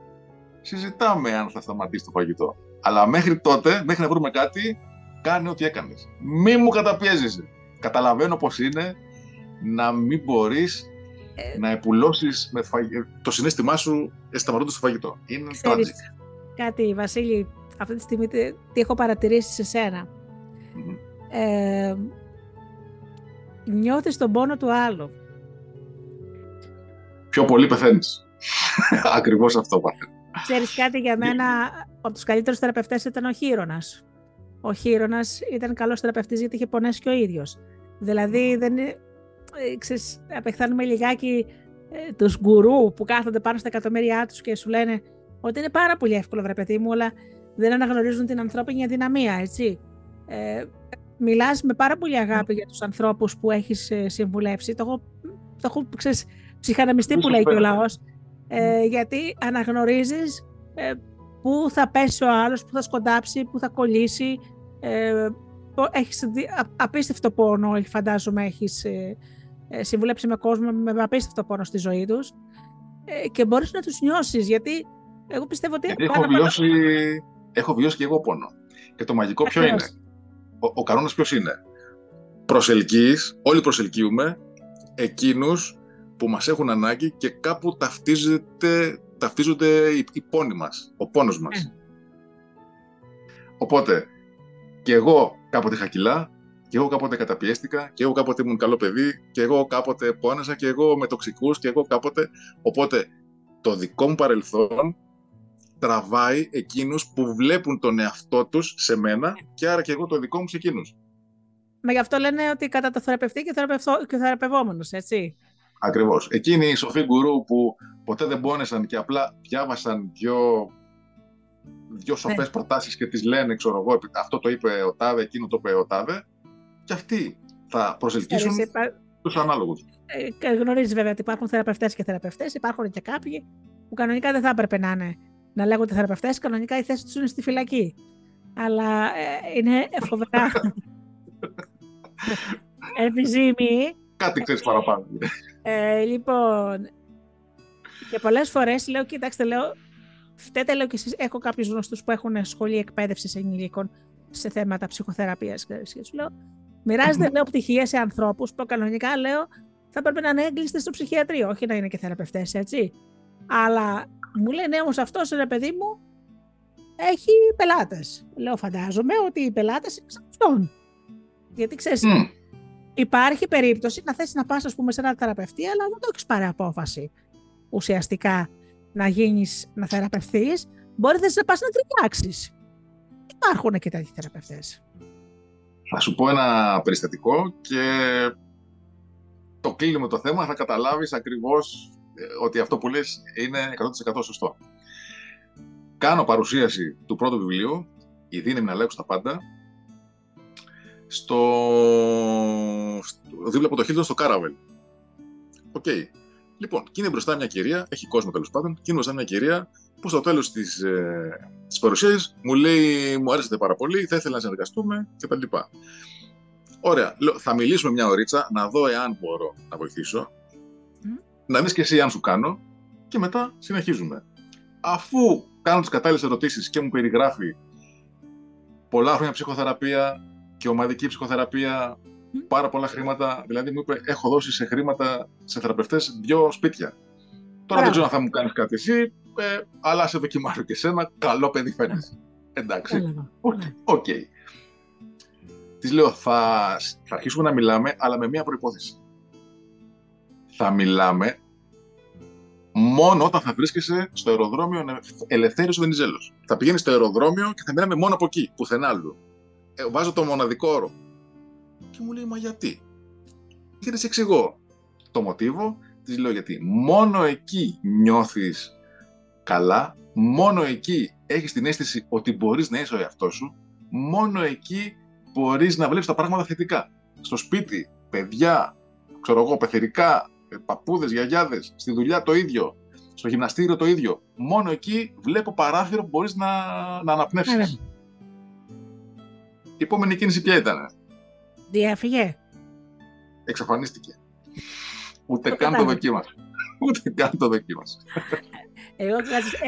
συζητάμε αν θα σταματήσει το φαγητό. Αλλά μέχρι τότε, μέχρι να βρούμε κάτι, κάνε ό,τι έκανες. Μη μου καταπιέζεσαι. Καταλαβαίνω πώς είναι να μην μπορείς ε... να επουλώσεις με φαγη... το συναίσθημά σου σταματώντας το φαγητό. Είναι τραγικό. Κάτι, Βασίλη, αυτή τη στιγμή τι έχω παρατηρήσει σε σένα. Mm-hmm. Ε... Νιώθεις τον πόνο του άλλου. Πιο πολύ πεθαίνεις. Ακριβώς αυτό παθαίνει. Ξέρεις κάτι, για μένα, από τους καλύτερους θεραπευτές ήταν ο Χείρονας. Ο Χείρονας ήταν καλός θεραπευτής γιατί είχε πονέσει και ο ίδιος. Δηλαδή, δεν, ξέρεις, απεχθάνουμε λιγάκι ε, τους γκουρού που κάθονται πάνω στα εκατομμύρια τους και σου λένε ότι είναι πάρα πολύ εύκολο, βρε παιδί μου, αλλά δεν αναγνωρίζουν την ανθρώπινη αδυναμία, έτσι. Ε, Μιλάς με πάρα πολύ αγάπη για τους ανθρώπους που έχεις συμβουλεύσει. Το έχω, το έχω ξέρεις, ψυχαναμιστεί που λέει και ο λαός. Ε, γιατί αναγνωρίζεις ε, πού θα πέσει ο άλλος, πού θα σκοντάψει, πού θα κολλήσει. Ε, έχεις απίστευτο πόνο, φαντάζομαι, έχεις ε, ε, συμβουλέψει με κόσμο με απίστευτο πόνο στη ζωή τους. Ε, και μπορείς να τους νιώσεις, γιατί εγώ πιστεύω ότι... Έχω, πάνω, βιώσει, πάνω... έχω βιώσει και εγώ πόνο. Και το μαγικό ποιο είναι. Ο, ο κανόνας ποιος είναι. Προσελκύεις, όλοι προσελκύουμε εκείνους που μας έχουν ανάγκη και κάπου ταυτίζεται, ταυτίζονται οι, οι πόνοι μας, ο πόνος μας. Mm. Οπότε, και εγώ κάποτε είχα κιλά, και εγώ κάποτε καταπιέστηκα, και εγώ κάποτε ήμουν καλό παιδί, και εγώ κάποτε πόνεσα, και εγώ με τοξικούς, και εγώ κάποτε... Οπότε, το δικό μου παρελθόν τραβάει εκείνους που βλέπουν τον εαυτό τους σε μένα και άρα και εγώ το δικό μου σε εκείνους. Μα γι' αυτό λένε ότι κατά το θεραπευτή και, και θεραπευόμενος, έτσι. Ακριβώς. Εκείνοι οι σοφοί γκουρού που ποτέ δεν πόνεσαν και απλά διάβασαν δυο, δυο σοφές ναι. προτάσεις και τις λένε, ξέρω εγώ, αυτό το είπε ο τάδε, εκείνο το είπε ο τάδε, και αυτοί θα προσελκύσουν είπα... τους ανάλογους. Ε, γνωρίζεις βέβαια ότι υπάρχουν θεραπευτές και θεραπευτές, υπάρχουν και κάποιοι που κανονικά δεν θα έπρεπε να είναι. Να λέγονται θεραπευτές, κανονικά η θέση τους είναι στη φυλακή. Αλλά ε, είναι φοβερά επιζήμιοι. Κάτι ξέρεις παραπάνω. Ε, ε, λοιπόν, και πολλές φορές λέω, κοιτάξτε, λέω, φταίτε, λέω, και εσείς, έχω κάποιους γνωστούς που έχουν σχολή εκπαίδευσης ενηλίκων σε θέματα ψυχοθεραπείας. Λέω, μοιράζεται, λέω, πτυχίες σε ανθρώπους που κανονικά, λέω, θα πρέπει να είναι έγκλειστοι στο ψυχιατρίο, όχι να είναι και θεραπευτές, έτσι. Αλλά... Μου λένε όμως αυτός, ένα παιδί μου, έχει πελάτες. Λέω, φαντάζομαι ότι οι πελάτες είναι σαν αυτόν. Γιατί ξέρεις, mm. υπάρχει περίπτωση να θες να πας, ας πούμε, σε έναν θεραπευτή, αλλά δεν το έχεις πάρει απόφαση ουσιαστικά να γίνεις, να θεραπευθείς. Μπορεί θες να πας να τριάξεις. Υπάρχουν και τέτοιοι θεραπευτές. Θα σου πω ένα περιστατικό και το κλείνουμε το θέμα, θα καταλάβεις ακριβώς ότι αυτό που λες είναι εκατό τοις εκατό σωστό. Κάνω παρουσίαση του πρώτου βιβλίου, «Η δύναμη να αλλάξω τα πάντα», στο... δίπλα από το Hilton, στο Caravel. Οκ. Okay. Λοιπόν, και είναι μπροστά μια κυρία, έχει κόσμο τέλος πάντων, και είναι μπροστά μια κυρία που στο τέλος της, ε, της παρουσίασης μου λέει «Μου άρεσετε πάρα πολύ, θα ήθελα να συνεργαστούμε» κτλ. Ωραία, λέω, θα μιλήσουμε μια ωρίτσα, να δω εάν μπορώ να βοηθήσω. Να δεις και εσύ αν σου κάνω και μετά συνεχίζουμε. Αφού κάνω τις κατάλληλες ερωτήσεις και μου περιγράφει πολλά χρόνια ψυχοθεραπεία και ομαδική ψυχοθεραπεία, πάρα πολλά χρήματα, δηλαδή μου είπε έχω δώσει σε χρήματα σε θεραπευτές δύο σπίτια. Τώρα Άρα. δεν ξέρω αν θα μου κάνεις κάτι εσύ, ε, αλλά σε δοκιμάζω και σένα, καλό παιδί φαίνεσαι. Εντάξει, οκ. Okay. Okay. Της λέω θα, θα αρχίσουμε να μιλάμε αλλά με μία προϋπόθεση. Θα μιλάμε μόνο όταν θα βρίσκεσαι στο αεροδρόμιο Ελευθέριος Βενιζέλος. Θα πηγαίνεις στο αεροδρόμιο και θα μιλάμε μόνο από εκεί, πουθενά άλλο. Ε, βάζω το μοναδικό όρο. Και μου λέει, μα γιατί? Και της εξηγώ το μοτίβο, της λέω γιατί μόνο εκεί νιώθεις καλά, μόνο εκεί έχεις την αίσθηση ότι μπορείς να είσαι ο εαυτός σου, μόνο εκεί μπορείς να βλέπεις τα πράγματα θετικά. Στο σπίτι, παιδιά, ξέρω εγώ, πεθερικά, παππούδες, γιαγιάδες, στη δουλειά το ίδιο, στο γυμναστήριο το ίδιο. Μόνο εκεί βλέπω παράθυρο που μπορείς να, να αναπνεύσεις. Η επόμενη κίνηση ποια ήτανε? Διέφυγε. Εξαφανίστηκε. Ούτε το καν κατάμε. το δοκίμασε. Ούτε καν το δοκίμασε. Εγώ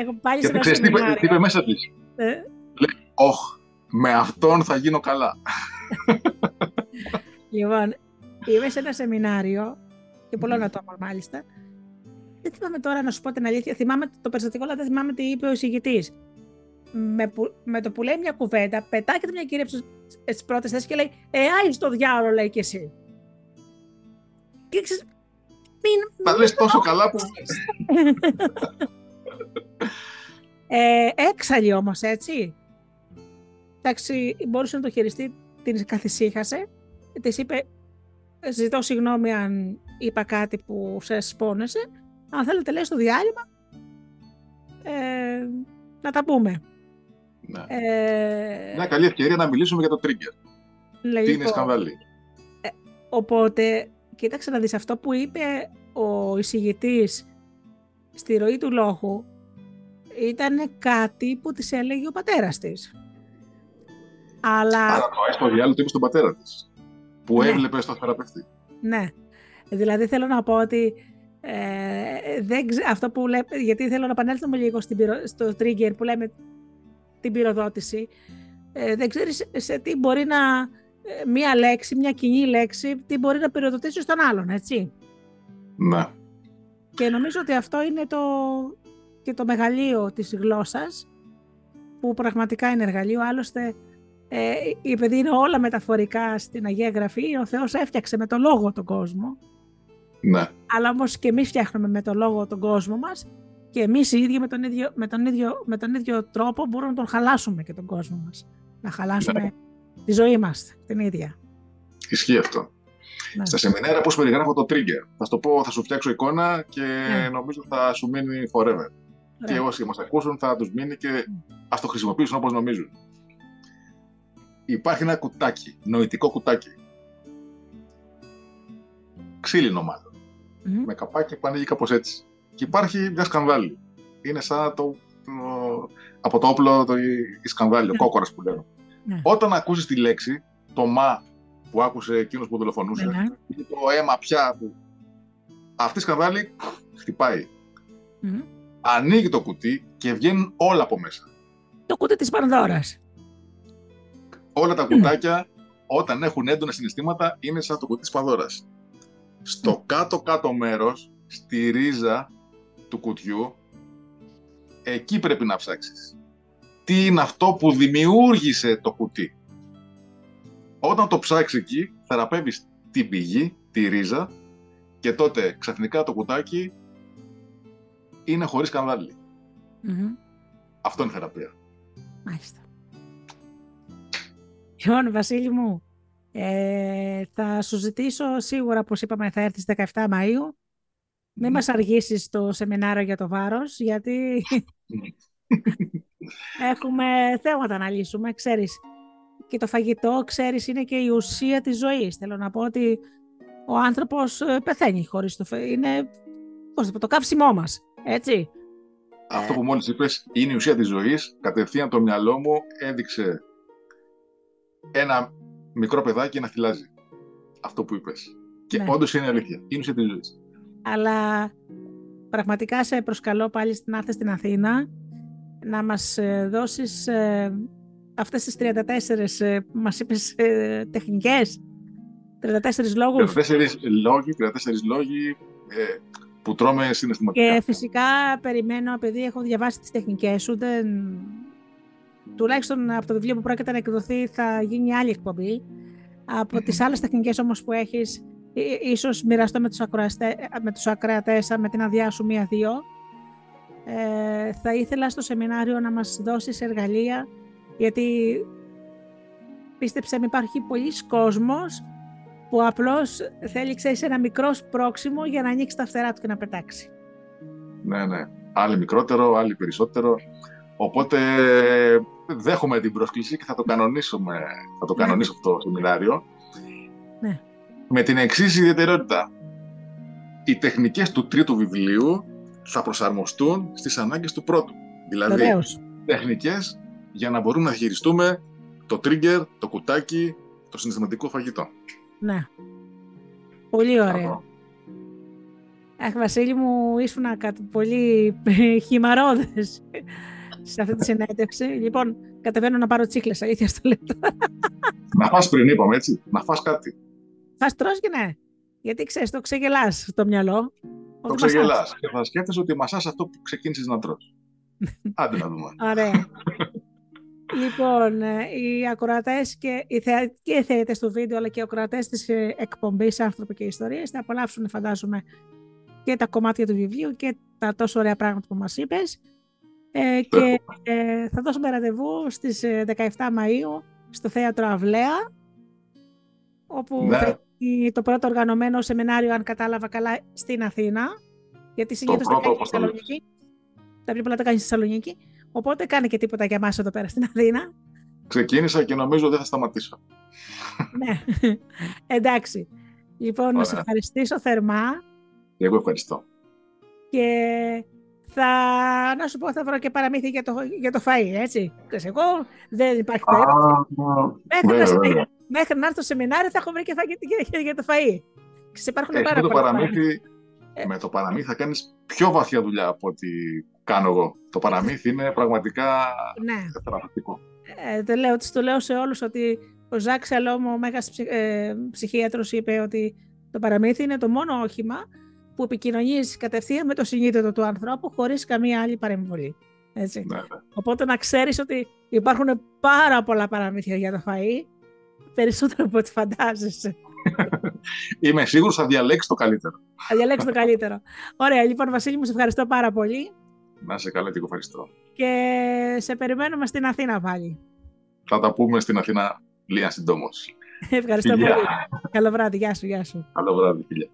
έχω πάλι σε ένα σεμινάριο. Και τι είπε μέσα της? Ε? Λέει, όχ, με αυτόν θα γίνω καλά. Λοιπόν, είμαι σε ένα σεμινάριο και πολλών ατόμων μάλιστα. Δεν θυμάμαι τώρα να σου πω την αλήθεια. Θυμάμαι το περιστατικό, αλλά δεν θυμάμαι τι είπε ο εισηγητής. Με, με το που λέει μια κουβέντα, πετάγεται μια κυρία στις πρώτες θέσεις και λέει, ε, άι στο διάολο, λέει και εσύ. Και ξέρεις, μην... Τα λες τόσο καλά που... ε, έξαλλη όμως, έτσι. Εντάξει, μπορούσε να το χειριστεί, την καθησύχασε. Της είπε, ζητώ συγγνώμη αν είπα κάτι που σας πόνεσε. Αν θέλετε, λέει, στο διάλειμμα, ε, να τα πούμε. Ναι. Ε, Μια καλή ευκαιρία να μιλήσουμε για το trigger. Λέει, τι είναι σκανδάλι. Ε, οπότε... Κοίταξε να δεις, αυτό που είπε ο εισηγητής στη ροή του λόγου ήταν κάτι που της έλεγε ο πατέρας της. Αλλά... Άρα το έστω διάλειμμα το είπε στον πατέρα της, που ναι. έβλεπε στο θεραπευτή. Ναι. Δηλαδή θέλω να πω ότι ε, δεν ξε... αυτό που λέμε, γιατί θέλω να επανέλθουμε λίγο στην πυρο... στο trigger που λέμε την πυροδότηση, ε, δεν ξέρεις σε τι μπορεί να... μία λέξη, μία κοινή λέξη, τι μπορεί να πυροδοτήσει στον άλλον, έτσι. Ναι. Και νομίζω ότι αυτό είναι το, και το μεγαλείο της γλώσσας, που πραγματικά είναι εργαλείο. Άλλωστε, ε, επειδή είναι όλα μεταφορικά στην Αγία Γραφή, ο Θεός έφτιαξε με το λόγο τον κόσμο. Ναι. Αλλά όμως και εμείς φτιάχνουμε με το λόγο τον κόσμο μας και εμείς οι ίδιοι με τον ίδιο, με τον ίδιο, με τον ίδιο τρόπο μπορούμε να τον χαλάσουμε και τον κόσμο μας. Να χαλάσουμε... Ναι. Τη ζωή μας, την ίδια. Ισχύει αυτό. Ναι. Στα σεμινάρια πώς περιγράφω το trigger. Θα το πω, θα σου φτιάξω εικόνα και ναι. νομίζω θα σου μείνει forever. Ωραία. Και όσοι μας ακούσουν θα τους μείνει και ας το χρησιμοποιήσουν όπως νομίζουν. Υπάρχει ένα κουτάκι, νοητικό κουτάκι. Ξύλινο μάλλον. Mm-hmm. Με καπάκι που ανοίγει κάπως έτσι. Και υπάρχει μια σκανδάλι. Είναι σαν το, το, από το όπλο το, η σκανδάλι, ο κόκορας που λένε. Ναι. Όταν ακούσεις τη λέξη, το «μα» που άκουσε εκείνος που δολοφονούσε, ναι, ναι. ή το «αίμα πια» που... Αυτή η σκανδάλι χτυπάει. Mm-hmm. Ανοίγει το κουτί και βγαίνουν όλα από μέσα. Το κουτί της Πανδώρας. Όλα τα κουτάκια, mm. όταν έχουν έντονα συναισθήματα, είναι σαν το κουτί της Πανδώρας. Στο mm. κάτω-κάτω μέρος, στη ρίζα του κουτιού, εκεί πρέπει να ψάξεις. Τι είναι αυτό που δημιούργησε το κουτί. Όταν το ψάξεις εκεί, θεραπεύεις την πηγή, τη ρίζα και τότε ξαφνικά το κουτάκι είναι χωρίς σκανδάλι. Mm-hmm. Αυτό είναι θεραπεία. Μάλιστα. Λοιπόν, Βασίλη μου, ε, θα σου ζητήσω σίγουρα, όπως είπαμε, θα έρθεις δεκαεφτά Μαΐου. Μην mm. μας αργήσεις το σεμινάριο για το βάρος, γιατί... Έχουμε θέματα να λύσουμε, ξέρεις. Και το φαγητό, ξέρεις, είναι και η ουσία της ζωής. Θέλω να πω ότι ο άνθρωπος πεθαίνει χωρίς το φαγητό. Είναι πώς το καύσιμό μας, έτσι. Αυτό που μόλις είπες είναι η ουσία της ζωής. Κατευθείαν το μυαλό μου έδειξε ένα μικρό παιδάκι να θυλάζει. Αυτό που είπες. Και ναι. όντως είναι αλήθεια. Είναι η ουσία της ζωής. Αλλά πραγματικά σε προσκαλώ πάλι να έρθεις στην Αθήνα. Να μας δώσεις ε, αυτές τις τριάντα τέσσερις ε, μας είπες ε, τεχνικές, τριάντα τέσσερις λόγους. τριάντα τέσσερις λόγοι, τριάντα τέσσερις λόγοι ε, που τρώμε συναισθηματικά. Και φυσικά περιμένω, επειδή έχω διαβάσει τις τεχνικές σου, δεν... τουλάχιστον από το βιβλίο που πρόκειται να εκδοθεί θα γίνει άλλη εκπομπή. Από τις άλλες τεχνικές όμως που έχεις, ίσως μοιραστώ με τους ακροατές, με την αδειά σου μία-δύο. Ε, θα ήθελα στο σεμινάριο να μας δώσεις εργαλεία, γιατί πίστεψε με υπάρχει πολλής κόσμος που απλώς θέλει, ξέρεις, ένα μικρό σπρόξιμο για να ανοίξει τα φτερά του και να πετάξει. Ναι, ναι. Άλλοι μικρότερο, άλλοι περισσότερο. Οπότε δέχομαι την πρόσκληση και θα το κανονίσουμε, θα το κανονίσω αυτό το σεμινάριο. Ναι. Με την εξής ιδιαιτερότητα. Οι τεχνικές του τρίτου βιβλίου θα προσαρμοστούν στις ανάγκες του πρώτου. Δηλαδή, Βεβαίως. τεχνικές για να μπορούμε να χειριστούμε το trigger, το κουτάκι, το συναισθηματικό φαγητό. Ναι. Πολύ ωραίο. Αχ, Βασίλη μου, ήσουνα κάτι πολύ χυμαρόδες σε αυτή τη συνέντευξη. Λοιπόν, κατεβαίνω να πάρω τσίχλες, αλήθεια στο λεπτό. Να φας πριν, είπαμε, έτσι. Να φας κάτι. Φας τρως και ναι. Γιατί ξέρεις, το ξεγελάς στο μυαλό. Το ξεγελάς. Και θα σκέφτεσαι ότι μασάς αυτό που ξεκίνησες να τρως. Άντε να δούμε. Ωραία. Λοιπόν, οι ακροατές και οι θεατές του βίντεο, αλλά και οι ακροατές της εκπομπής Άνθρωποι και Ιστορίες θα απολαύσουν, φαντάζομαι, και τα κομμάτια του βιβλίου και τα τόσο ωραία πράγματα που μας είπες. Ε, και ε, θα δώσουμε ραντεβού στις δεκαεφτά Μαΐου στο Θέατρο Αυλαία, όπου ναι. θα είναι το πρώτο οργανωμένο σεμινάριο, αν κατάλαβα καλά, στην Αθήνα. Γιατί συνήθως τα κάνεις στη Θεσσαλονίκη. Τα πιο πολλά τα κάνεις στη Θεσσαλονίκη. Οπότε κάνε και τίποτα για εμάς εδώ πέρα στην Αθήνα. Ξεκίνησα και νομίζω δεν θα σταματήσω. Ναι, εντάξει. Λοιπόν, Ωραία. να σε ευχαριστήσω θερμά. Εγώ ευχαριστώ. Και θα, να σου πω, θα βρω και παραμύθι για το, για το φαΐ, έτσι. Εγώ δεν υπάρχει περίπτωση. Μέχρι, μέχρι να έρθω στο σεμινάριο θα έχω βρει και φαγητή για το φαΐ. Υπάρχουν πάρα πολλά παραμύθι. Με το παραμύθι θα κάνεις πιο βαθιά δουλειά από ό,τι κάνω εγώ. Το παραμύθι είναι πραγματικά ναι. θεραπευτικό. Ε, το, λέω, το λέω σε όλους ότι ο Ζακ Σαλόμο, ο μέγας ψυχ, ε, ψυχίατρος, είπε ότι το παραμύθι είναι το μόνο όχημα που επικοινωνείς κατευθείαν με το συνείδητο του ανθρώπου χωρίς καμία άλλη παρεμβολή. Έτσι. Ναι, ναι. Οπότε να ξέρεις ότι υπάρχουν πάρα πολλά παραμύθια για το φαΐ, περισσότερο από ό,τι φαντάζεσαι. Είμαι σίγουρος θα διαλέξεις το καλύτερο. Θα διαλέξεις το καλύτερο. Ωραία, λοιπόν, Βασίλη μου, σε ευχαριστώ πάρα πολύ. Να σε καλά, εγώ ευχαριστώ. Και σε περιμένουμε στην Αθήνα πάλι. Θα τα πούμε στην Αθήνα λίγα συντόμως. Ευχαριστώ Φιλιά. πολύ. Καλό βράδυ, γεια σου, γεια σου. Καλό βράδυ, φίλια.